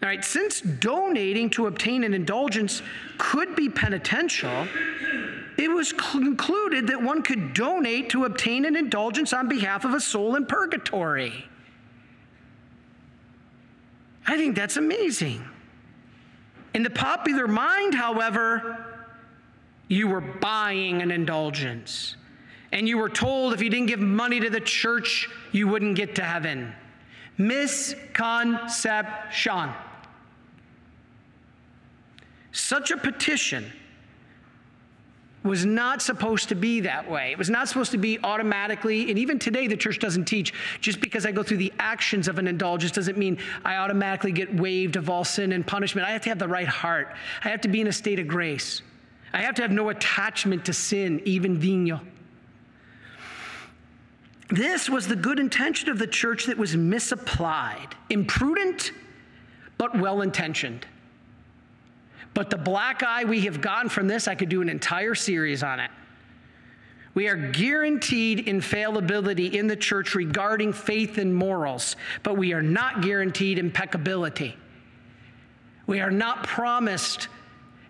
All right, since donating to obtain an indulgence could be penitential, it was concluded that one could donate to obtain an indulgence on behalf of a soul in purgatory. I think that's amazing. In the popular mind, however, you were buying an indulgence. And you were told if you didn't give money to the church, you wouldn't get to heaven. Misconception. Such a petition was not supposed to be that way. It was not supposed to be automatically, and even today the church doesn't teach, just because I go through the actions of an indulgence doesn't mean I automatically get waived of all sin and punishment. I have to have the right heart. I have to be in a state of grace. I have to have no attachment to sin, even venial. This was the good intention of the church that was misapplied, imprudent, but well-intentioned. But the black eye we have gotten from this, I could do an entire series on it. We are guaranteed infallibility in the church regarding faith and morals, but we are not guaranteed impeccability. We are not promised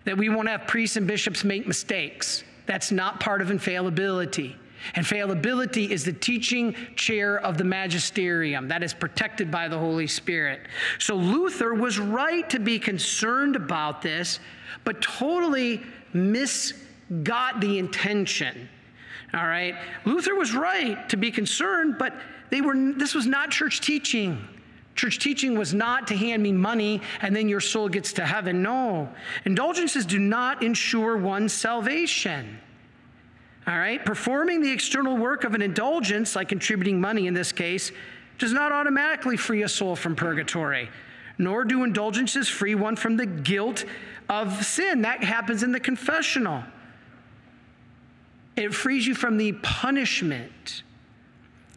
that we won't have priests and bishops make mistakes. That's not part of infallibility. Infallibility is the teaching chair of the magisterium that is protected by the Holy Spirit. So Luther was right to be concerned about this, but totally misgot the intention. All right? Luther was right to be concerned, but they were. This was not church teaching. Church teaching was not to hand me money and then your soul gets to heaven. No. Indulgences do not ensure one's salvation. All right? Performing the external work of an indulgence, like contributing money in this case, does not automatically free a soul from purgatory, nor do indulgences free one from the guilt of sin. That happens in the confessional. It frees you from the punishment.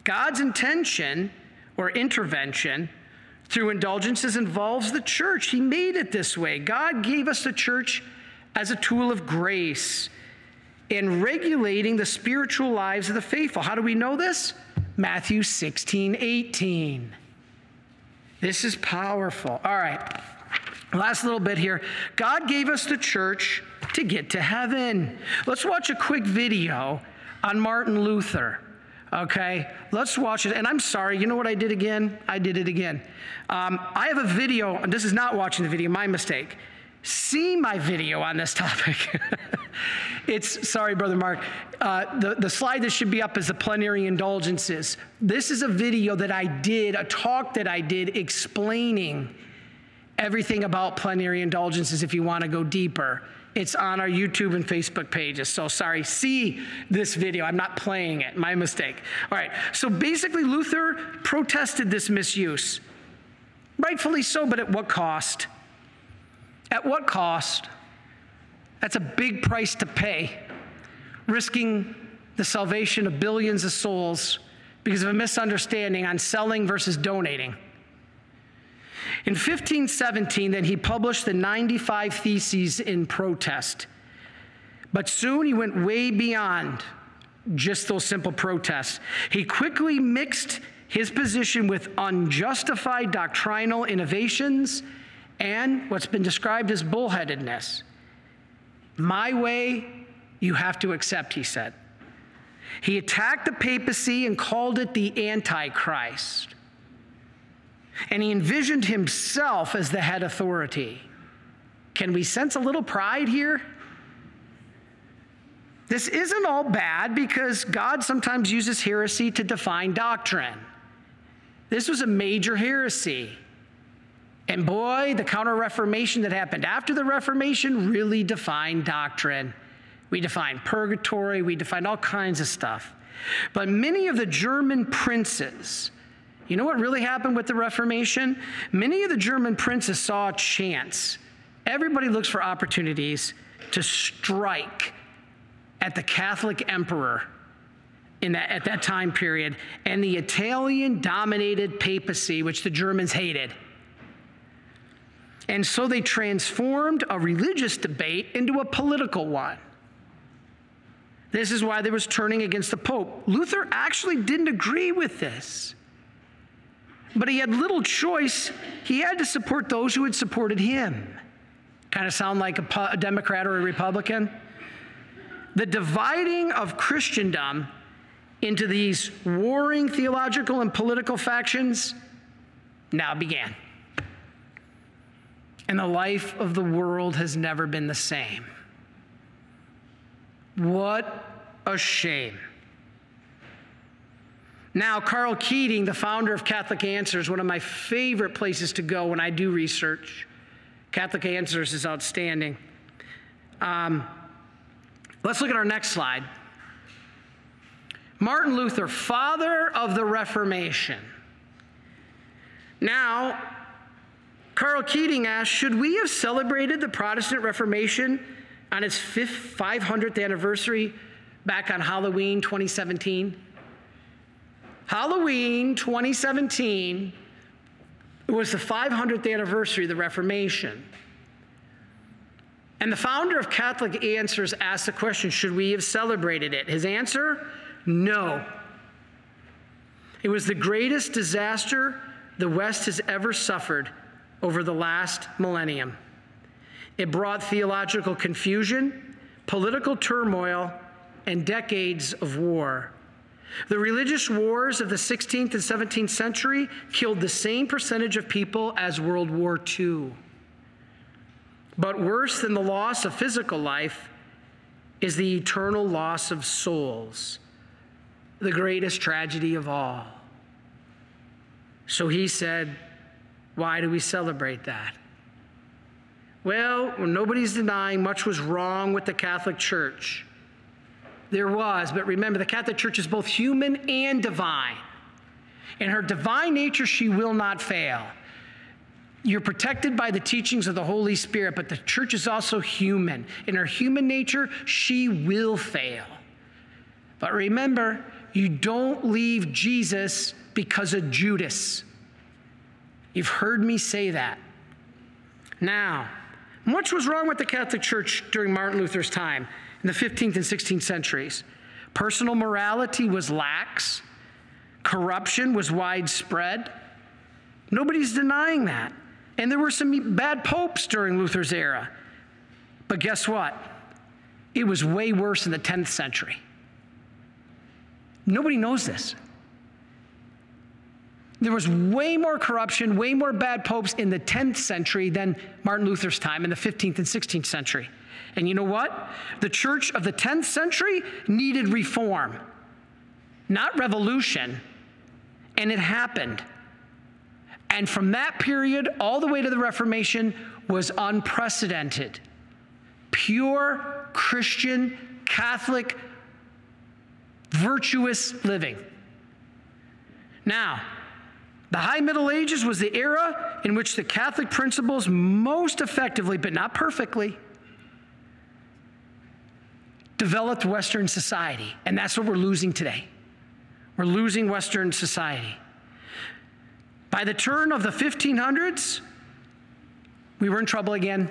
God's intention or intervention through indulgences involves the church. He made it this way. God gave us the church as a tool of grace in regulating the spiritual lives of the faithful. How do we know this? Matthew sixteen, eighteen. This is powerful. All right, last little bit here. God gave us the church to get to heaven. Let's watch a quick video on Martin Luther. Okay, let's watch it. And I'm sorry, you know what I did again? I did it again. Um, I have a video, and this is not watching the video, my mistake. See my video on this topic. It's, sorry, Brother Mark. Uh, the, the slide that should be up is the plenary indulgences. This is a video that I did, a talk that I did explaining everything about plenary indulgences if you want to go deeper. It's on our YouTube and Facebook pages, so sorry. See this video. I'm not playing it. My mistake. All right, so basically Luther protested this misuse. Rightfully so, but at what cost? At what cost? That's a big price to pay, risking the salvation of billions of souls because of a misunderstanding on selling versus donating. In fifteen seventeen, then, he published the ninety-five Theses in protest. But soon he went way beyond just those simple protests. He quickly mixed his position with unjustified doctrinal innovations and what's been described as bullheadedness. My way, you have to accept, he said. He attacked the papacy and called it the Antichrist. And he envisioned himself as the head authority. Can we sense a little pride here? This isn't all bad because God sometimes uses heresy to define doctrine. This was a major heresy. And boy, the Counter-Reformation that happened after the Reformation really defined doctrine. We defined purgatory, we defined all kinds of stuff. But many of the German princes, you know what really happened with the Reformation? Many of the German princes saw a chance. Everybody looks for opportunities to strike at the Catholic emperor in that, at that time period and the Italian-dominated papacy, which the Germans hated. And so they transformed a religious debate into a political one. This is why they was turning against the Pope. Luther actually didn't agree with this. But he had little choice. He had to support those who had supported him. Kind of sound like a, a Democrat or a Republican. The dividing of Christendom into these warring theological and political factions now began. And the life of the world has never been the same. What a shame. Now, Carl Keating, the founder of Catholic Answers, one of my favorite places to go when I do research. Catholic Answers is outstanding. Um, let's look at our next slide. Martin Luther, father of the Reformation. Now, Carl Keating asked, should we have celebrated the Protestant Reformation on its five hundredth anniversary back on Halloween twenty seventeen? Halloween twenty seventeen was the five hundredth anniversary of the Reformation. And the founder of Catholic Answers asked the question, should we have celebrated it? His answer, no. It was the greatest disaster the West has ever suffered over the last millennium. It brought theological confusion, political turmoil, and decades of war. The religious wars of the sixteenth and seventeenth century killed the same percentage of people as World War Two. But worse than the loss of physical life is the eternal loss of souls, the greatest tragedy of all. So he said, why do we celebrate that? Well, nobody's denying much was wrong with the Catholic Church. There was, but remember, the Catholic Church is both human and divine. In her divine nature, she will not fail. You're protected by the teachings of the Holy Spirit, but the Church is also human. In her human nature, she will fail. But remember, you don't leave Jesus because of Judas. You've heard me say that. Now, much was wrong with the Catholic Church during Martin Luther's time in the fifteenth and sixteenth centuries. Personal morality was lax. Corruption was widespread. Nobody's denying that. And there were some bad popes during Luther's era. But guess what? It was way worse in the tenth century. Nobody knows this. There was way more corruption, way more bad popes in the tenth century than Martin Luther's time in the fifteenth and sixteenth century. And you know what? The church of the tenth century needed reform, not revolution, and it happened. And from that period all the way to the Reformation was unprecedented. Pure Christian, Catholic, virtuous living. Now, the High Middle Ages was the era in which the Catholic principles most effectively, but not perfectly, developed Western society. And that's what we're losing today. We're losing Western society. By the turn of the fifteen hundreds, we were in trouble again.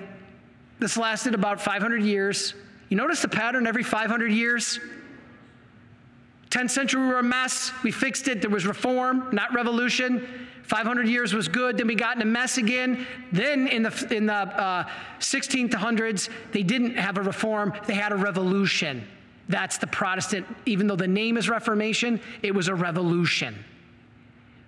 This lasted about five hundred years. You notice the pattern every five hundred years? tenth century, we were a mess. We fixed it. There was reform, not revolution. five hundred years was good. Then we got in a mess again. Then in the in the uh, sixteen hundreds, they didn't have a reform. They had a revolution. That's the Protestant. Even though the name is Reformation, it was a revolution.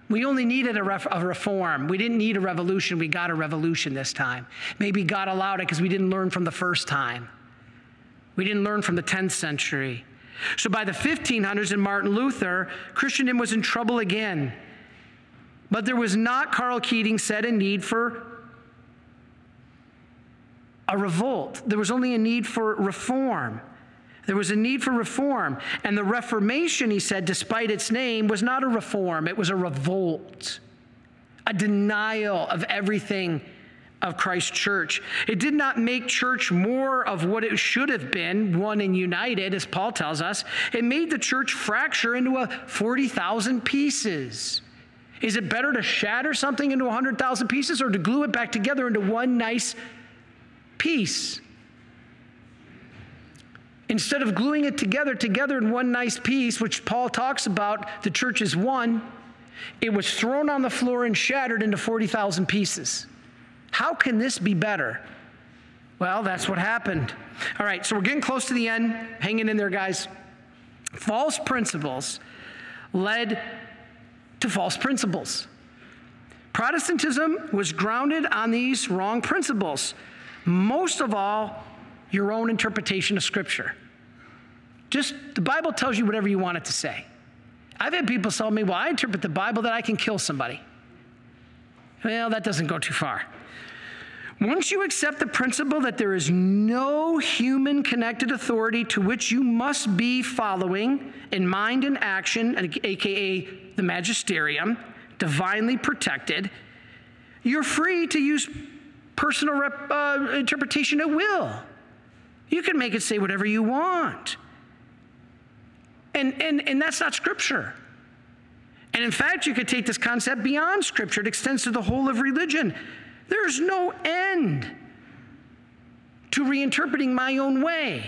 We only needed a, ref- a reform. We didn't need a revolution. We got a revolution this time. Maybe God allowed it because we didn't learn from the first time. We didn't learn from the tenth century. So by the fifteen hundreds and Martin Luther, Christendom was in trouble again. But there was not, Carl Keating said, a need for a revolt. There was only a need for reform. There was a need for reform. And the Reformation, he said, despite its name, was not a reform. It was a revolt, a denial of everything of Christ's church. It did not make church more of what it should have been, one and united, as Paul tells us. It made the church fracture into a forty thousand pieces. Is it better to shatter something into one hundred thousand pieces or to glue it back together into one nice piece? Instead of gluing it together, together in one nice piece, which Paul talks about, the church is one, it was thrown on the floor and shattered into forty thousand pieces. How can this be better? Well, that's what happened. All right, so we're getting close to the end. Hanging in there, guys. False principles led to false principles. Protestantism was grounded on these wrong principles. Most of all, your own interpretation of Scripture. Just the Bible tells you whatever you want it to say. I've had people tell me, well, I interpret the Bible that I can kill somebody. Well, that doesn't go too far. Once you accept the principle that there is no human connected authority to which you must be following in mind and action, aka the magisterium, divinely protected, you're free to use personal rep, uh, interpretation at will. You can make it say whatever you want. And, and, and that's not Scripture. And in fact, you could take this concept beyond Scripture. It extends to the whole of religion. There's no end to reinterpreting my own way.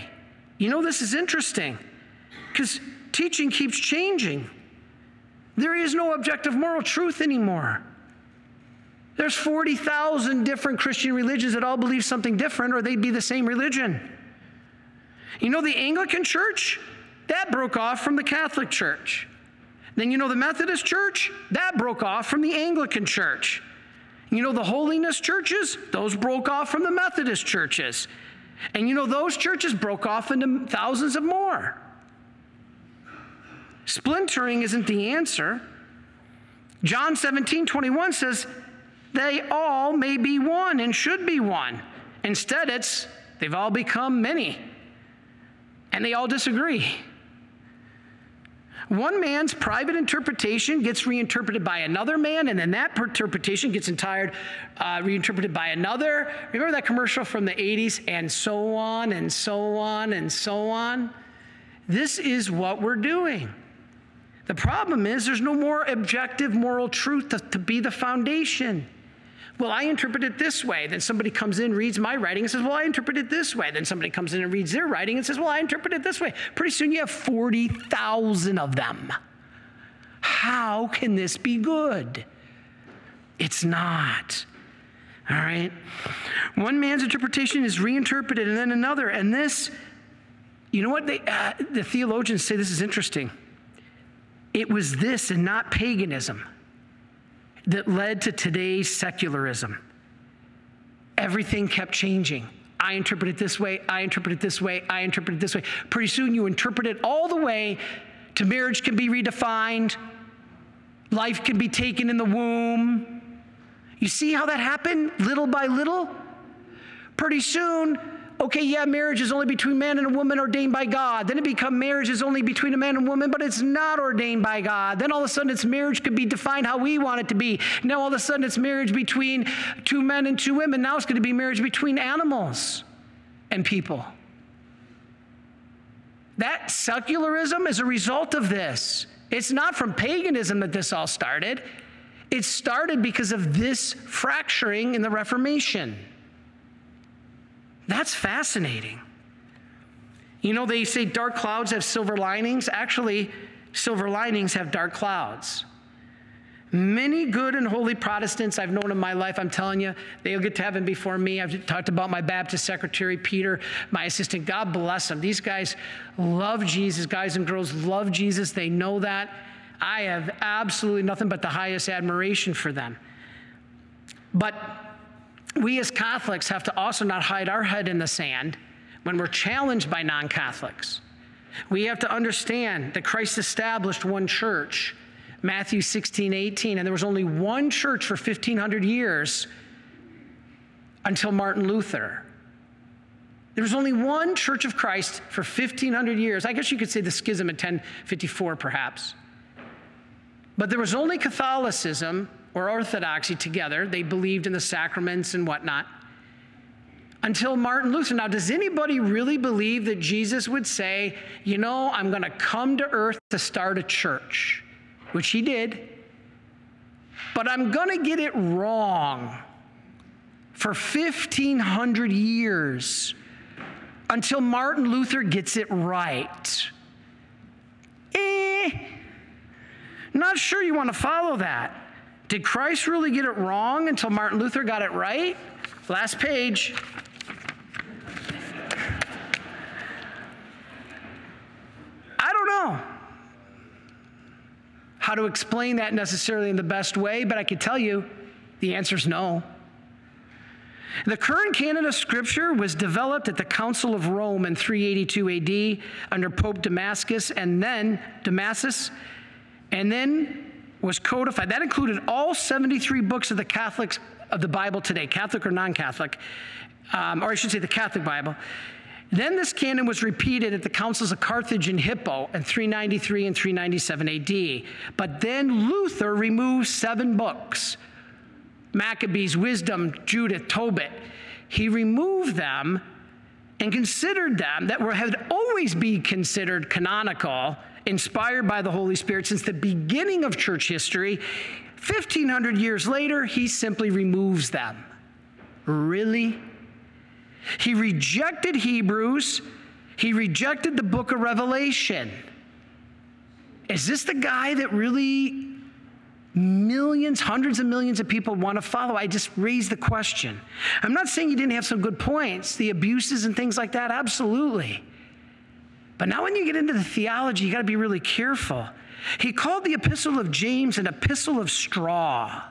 You know, this is interesting because teaching keeps changing. There is no objective moral truth anymore. There's forty thousand different Christian religions that all believe something different, or they'd be the same religion. You know, the Anglican Church, that broke off from the Catholic Church. Then you know the Methodist Church, that broke off from the Anglican Church. You know the holiness churches, those broke off from the Methodist churches. And you know those churches broke off into thousands of more. Splintering isn't the answer. John seventeen twenty-one says, they all may be one and should be one. Instead, it's, they've all become many. And they all disagree. One man's private interpretation gets reinterpreted by another man, and then that interpretation gets entire, uh, reinterpreted by another. Remember that commercial from the eighties? And so on, and so on, and so on. This is what we're doing. The problem is there's no more objective moral truth to, to be the foundation. Well, I interpret it this way. Then somebody comes in, reads my writing, and says, well, I interpret it this way. Then somebody comes in and reads their writing and says, well, I interpret it this way. Pretty soon you have forty thousand of them. How can this be good? It's not. All right? One man's interpretation is reinterpreted, and then another. And this, you know what? They, uh, the theologians say this is interesting. It was this and not paganism that led to today's secularism. Everything kept changing. I interpret it this way, I interpret it this way, I interpret it this way. Pretty soon you interpret it all the way to marriage can be redefined, life can be taken in the womb. You see how that happened little by little? Pretty soon, okay, yeah, marriage is only between man and a woman ordained by God. Then it become marriage is only between a man and a woman, but it's not ordained by God. Then all of a sudden, it's marriage could be defined how we want it to be. Now all of a sudden, it's marriage between two men and two women. Now it's going to be marriage between animals and people. That secularism is a result of this. It's not from paganism that this all started. It started because of this fracturing in the Reformation. That's fascinating. You know, they say dark clouds have silver linings. Actually, silver linings have dark clouds. Many good and holy Protestants I've known in my life, I'm telling you, they'll get to heaven before me. I've talked about my Baptist secretary, Peter, my assistant. God bless them. These guys love Jesus. Guys and girls love Jesus. They know that. I have absolutely nothing but the highest admiration for them. But we as Catholics have to also not hide our head in the sand when we're challenged by non-Catholics. We have to understand that Christ established one church, Matthew sixteen eighteen, and there was only one church for fifteen hundred years until Martin Luther. There was only one Church of Christ for fifteen hundred years. I guess you could say the schism in ten fifty-four, perhaps. But there was only Catholicism or orthodoxy together. They believed in the sacraments and whatnot until Martin Luther. Now, does anybody really believe that Jesus would say, you know, I'm going to come to earth to start a church, which he did, but I'm going to get it wrong for fifteen hundred years until Martin Luther gets it right? Eh, not sure you want to follow that. Did Christ really get it wrong until Martin Luther got it right? Last page. I don't know how to explain that necessarily in the best way, but I can tell you the answer is no. The current canon of Scripture was developed at the Council of Rome in three eighty-two A D under Pope Damasus, and then Damasus, and then was codified. That included all seventy-three books of the Catholics of the Bible today, Catholic or non-Catholic, um, or I should say the Catholic Bible. Then this canon was repeated at the councils of Carthage and Hippo in three ninety-three and three ninety-seven A D. But then Luther removed seven books, Maccabees, Wisdom, Judith, Tobit. He removed them and considered them that were, had always been considered canonical, inspired by the Holy Spirit since the beginning of church history. fifteen hundred years later, he simply removes them. Really? He rejected Hebrews. He rejected the book of Revelation. Is this the guy that really millions, hundreds of millions of people want to follow? I just raised the question. I'm not saying he didn't have some good points, the abuses and things like that, absolutely. But now when you get into the theology, you got to be really careful. He called the Epistle of James an Epistle of Straw,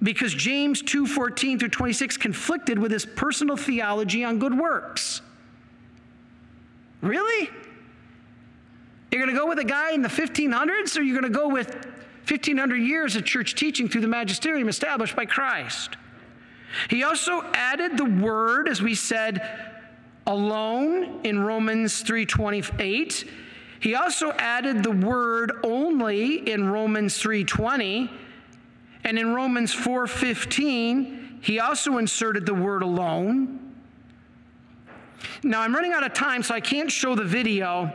because James two fourteen through twenty-six conflicted with his personal theology on good works. Really? You're going to go with a guy in the fifteen hundreds, or you're going to go with fifteen hundred years of church teaching through the magisterium established by Christ? He also added the word, as we said, alone in Romans three twenty-eight. He also added the word only in Romans three twenty. And in Romans four fifteen, he also inserted the word alone. Now, I'm running out of time, so I can't show the video.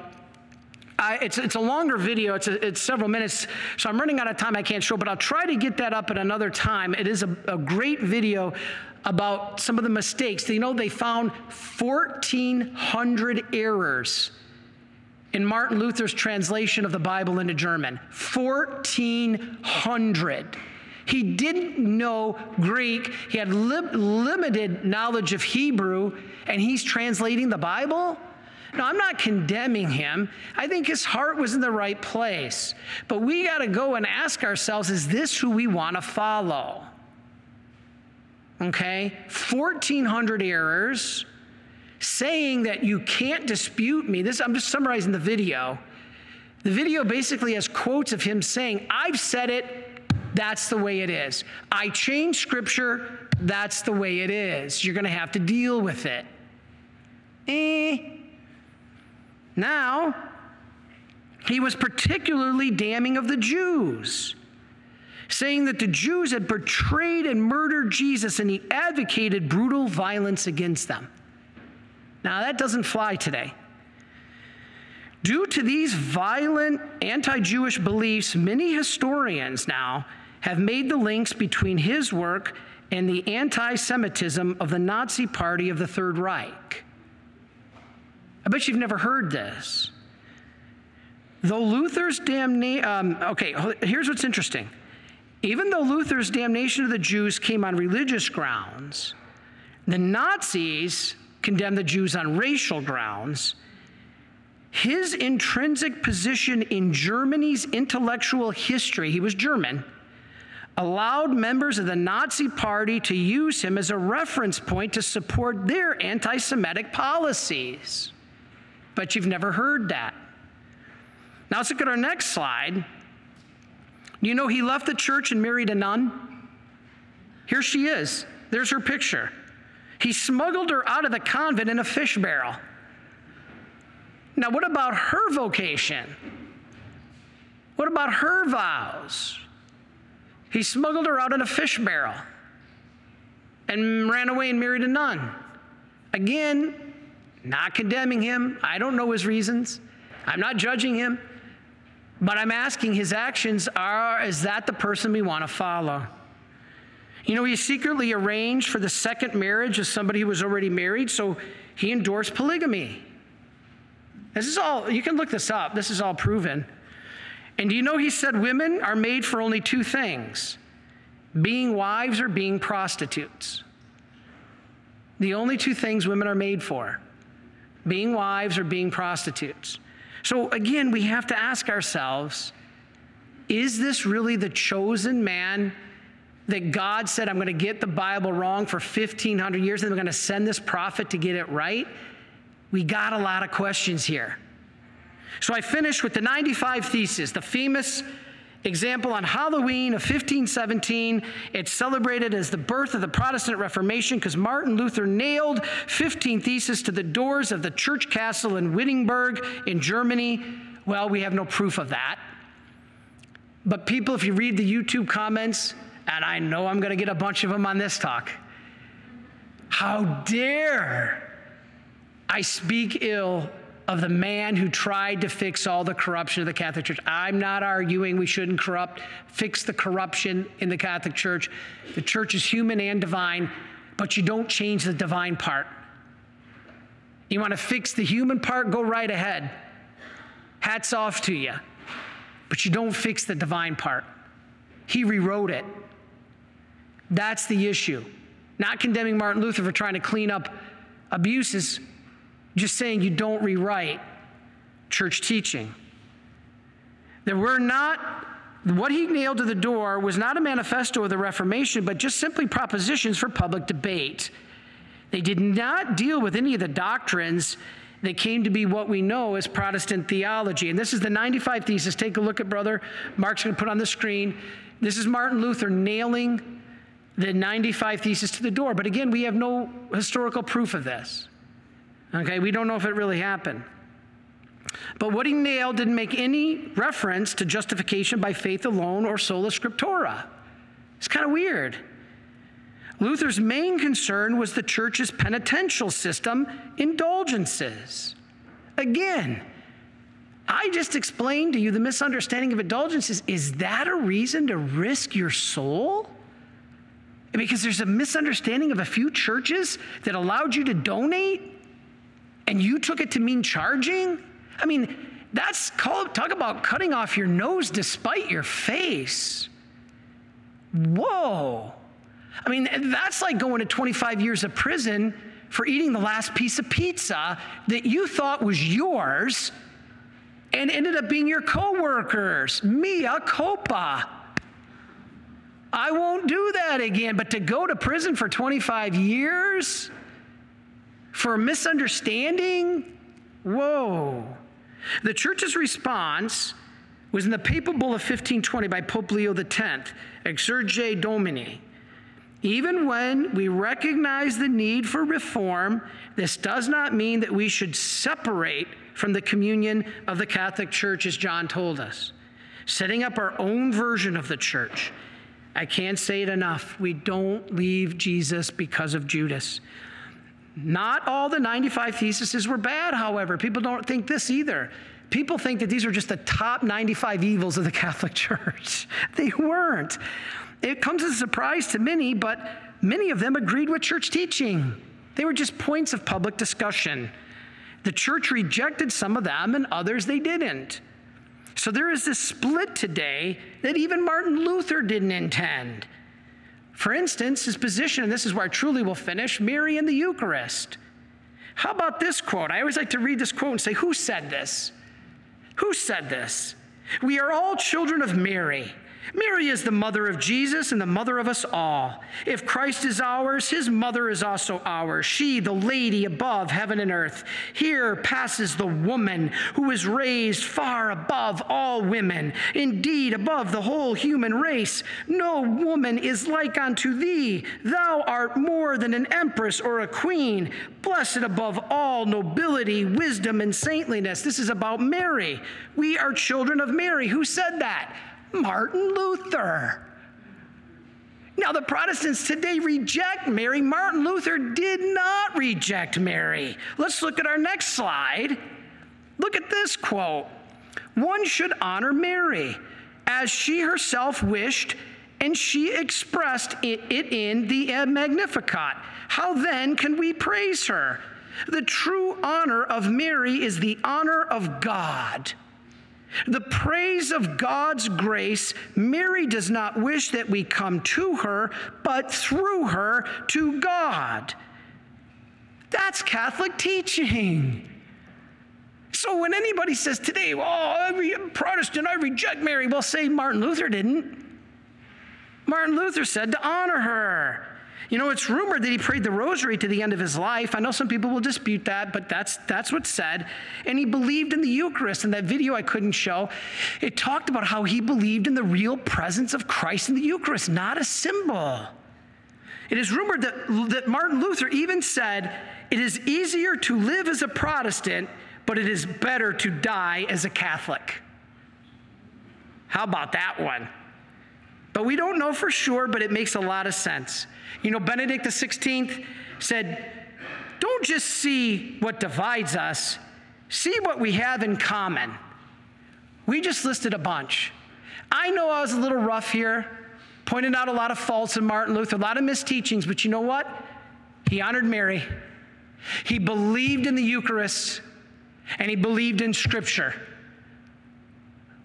I, it's, it's a longer video. It's, a, it's several minutes, so I'm running out of time. I can't show, but I'll try to get that up at another time. It is a, a great video about some of the mistakes. You know, they found fourteen hundred errors in Martin Luther's translation of the Bible into German. fourteen hundred. He didn't know Greek. He had li- limited knowledge of Hebrew, and he's translating the Bible? Now, I'm not condemning him. I think his heart was in the right place. But we got to go and ask ourselves, is this who we want to follow? Okay? fourteen hundred errors, saying that you can't dispute me. This, I'm just summarizing the video. The video basically has quotes of him saying, I've said it, that's the way it is. I changed scripture, that's the way it is. You're going to have to deal with it. Eh. Now, he was particularly damning of the Jews, saying that the Jews had betrayed and murdered Jesus, and he advocated brutal violence against them. Now, that doesn't fly today. Due to these violent anti-Jewish beliefs, many historians now have made the links between his work and the anti-Semitism of the Nazi Party of the Third Reich. I bet you've never heard this. Though Luther's damnation, um, okay, here's what's interesting. Even though Luther's damnation of the Jews came on religious grounds, the Nazis condemned the Jews on racial grounds. His intrinsic position in Germany's intellectual history, he was German, allowed members of the Nazi Party to use him as a reference point to support their anti-Semitic policies. But you've never heard that. Now let's look at our next slide. You know, he left the church and married a nun. Here she is. There's her picture. He smuggled her out of the convent in a fish barrel. Now, what about her vocation? What about her vows? He smuggled her out in a fish barrel and ran away and married a nun. Again, not condemning him. I don't know his reasons. I'm not judging him. But I'm asking, his actions are, is that the person we want to follow? You know, he secretly arranged for the second marriage of somebody who was already married, so he endorsed polygamy. This is all, you can look this up. This is all proven. And do you know he said women are made for only two things, being wives or being prostitutes? The only two things women are made for, being wives or being prostitutes. So again, we have to ask ourselves, is this really the chosen man that God said, I'm going to get the Bible wrong for fifteen hundred years and I'm going to send this prophet to get it right? We got a lot of questions here. So I finish with the ninety-five Theses, the famous example on Halloween of fifteen seventeen. It's celebrated as the birth of the Protestant Reformation because Martin Luther nailed fifteen theses to the doors of the church castle in Wittenberg in Germany. Well, we have no proof of that. But people, if you read the YouTube comments, and I know I'm going to get a bunch of them on this talk, how dare I speak ill of the man who tried to fix all the corruption of the Catholic Church. I'm not arguing we shouldn't corrupt, fix the corruption in the Catholic Church. The Church is human and divine. but you don't change the divine part. You want to fix the human part? Go right ahead. Hats off to you. But you don't fix the divine part. He rewrote it. That's the issue. Not condemning Martin Luther for trying to clean up abuses, just saying you don't rewrite church teaching. That we're not, what he nailed to the door was not a manifesto of the Reformation, but just simply propositions for public debate. They did not deal with any of the doctrines that came to be what we know as Protestant theology. And this is the ninety-five Thesis. Take a look at, brother. Mark's going to put on the screen. This is Martin Luther nailing the ninety-five Thesis to the door. But again, we have no historical proof of this. Okay, we don't know if it really happened. But what he nailed didn't make any reference to justification by faith alone or sola scriptura. It's kind of weird. Luther's main concern was the church's penitential system, indulgences. Again, I just explained to you the misunderstanding of indulgences. Is that a reason to risk your soul? Because there's a misunderstanding of a few churches that allowed you to donate, and you took it to mean charging? I mean, that's called, talk about cutting off your nose despite your face. Whoa. I mean, that's like going to twenty-five years of prison for eating the last piece of pizza that you thought was yours and ended up being your coworkers. Mea culpa. I won't do that again, but to go to prison for twenty-five years for misunderstanding? Whoa. The church's response was in the papal bull of fifteen twenty by Pope Leo X, Exsurge Domini. Even when we recognize the need for reform, this does not mean that we should separate from the communion of the Catholic Church, as John told us, setting up our own version of the church. I can't say it enough. We don't leave Jesus because of Judas. Not all the ninety-five theses were bad, however. People don't think this either. People think that these are just the top ninety-five evils of the Catholic Church. They weren't. It comes as a surprise to many, but many of them agreed with church teaching. They were just points of public discussion. The church rejected some of them, and others they didn't. So there is this split today that even Martin Luther didn't intend. For instance, his position, and this is where I truly will finish, Mary and the Eucharist. How about this quote? I always like to read this quote and say, who said this? Who said this? We are all children of Mary. Mary is the mother of Jesus and the mother of us all. If Christ is ours, his mother is also ours. She, the lady above heaven and earth. Here passes the woman who is raised far above all women, indeed above the whole human race. No woman is like unto thee. Thou art more than an empress or a queen, blessed above all nobility, wisdom, and saintliness. This is about Mary. We are children of Mary. Who said that? Martin Luther. Now, the Protestants today reject Mary. Martin Luther did not reject Mary. Let's look at our next slide. Look at this quote. One should honor Mary as she herself wished, and she expressed it in the Magnificat. How then can we praise her? The true honor of Mary is the honor of God. The praise of God's grace, Mary does not wish that we come to her, but through her to God. That's Catholic teaching. So when anybody says today, oh, every Protestant, I reject Mary, well, say Martin Luther didn't. Martin Luther said to honor her. You know, it's rumored that he prayed the rosary to the end of his life. I know some people will dispute that, but that's that's what's said. And he believed in the Eucharist. In that video I couldn't show, it talked about how he believed in the real presence of Christ in the Eucharist, not a symbol. It is rumored that, that Martin Luther even said, it is easier to live as a Protestant, but it is better to die as a Catholic. How about that one? But we don't know for sure, but it makes a lot of sense. You know, Benedict the sixteenth said, don't just see what divides us, see what we have in common. We just listed a bunch. I know I was a little rough here, pointed out a lot of faults in Martin Luther, a lot of misteachings, but you know what? He honored Mary. He believed in the Eucharist, and he believed in Scripture.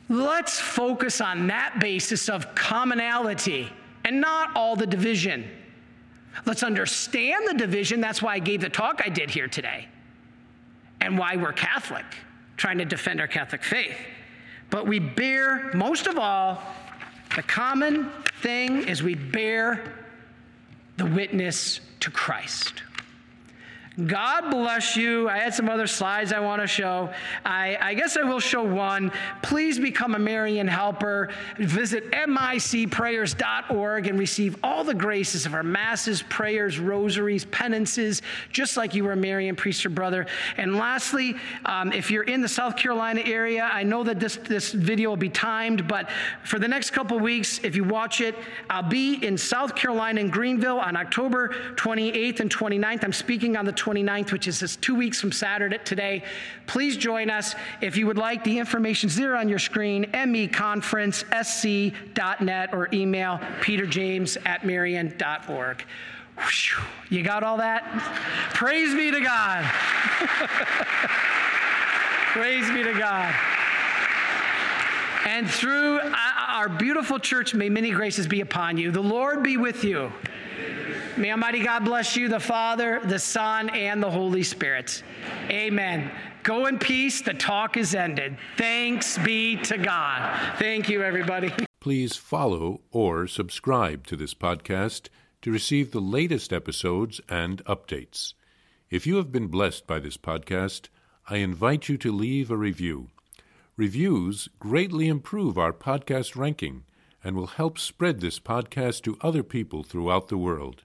Let's focus on that basis of commonality and not all the division. Let's understand the division. That's why I gave the talk I did here today and why we're Catholic, trying to defend our Catholic faith. But we bear, most of all, the common thing is we bear the witness to Christ. God bless you. I had some other slides I want to show. I, I guess I will show one. Please become a Marian helper. Visit m i c prayers dot org and receive all the graces of our masses, prayers, rosaries, penances, just like you were a Marian priest or brother. And lastly, um, if you're in the South Carolina area, I know that this, this video will be timed, but for the next couple weeks, if you watch it, I'll be in South Carolina in Greenville on October twenty-eighth and twenty-ninth. I'm speaking on the twenty-ninth, which is just two weeks from Saturday today. Please join us. If you would like, the information's there on your screen, m e conference s c dot net, or email peter james at marian dot org. Whew, you got all that? Praise be to God. Praise be to God. And through our beautiful church, may many graces be upon you. The Lord be with you. May Almighty God bless you, the Father, the Son, and the Holy Spirit. Amen. Go in peace. The talk is ended. Thanks be to God. Thank you, everybody. Please follow or subscribe to this podcast to receive the latest episodes and updates. If you have been blessed by this podcast, I invite you to leave a review. Reviews greatly improve our podcast ranking and will help spread this podcast to other people throughout the world.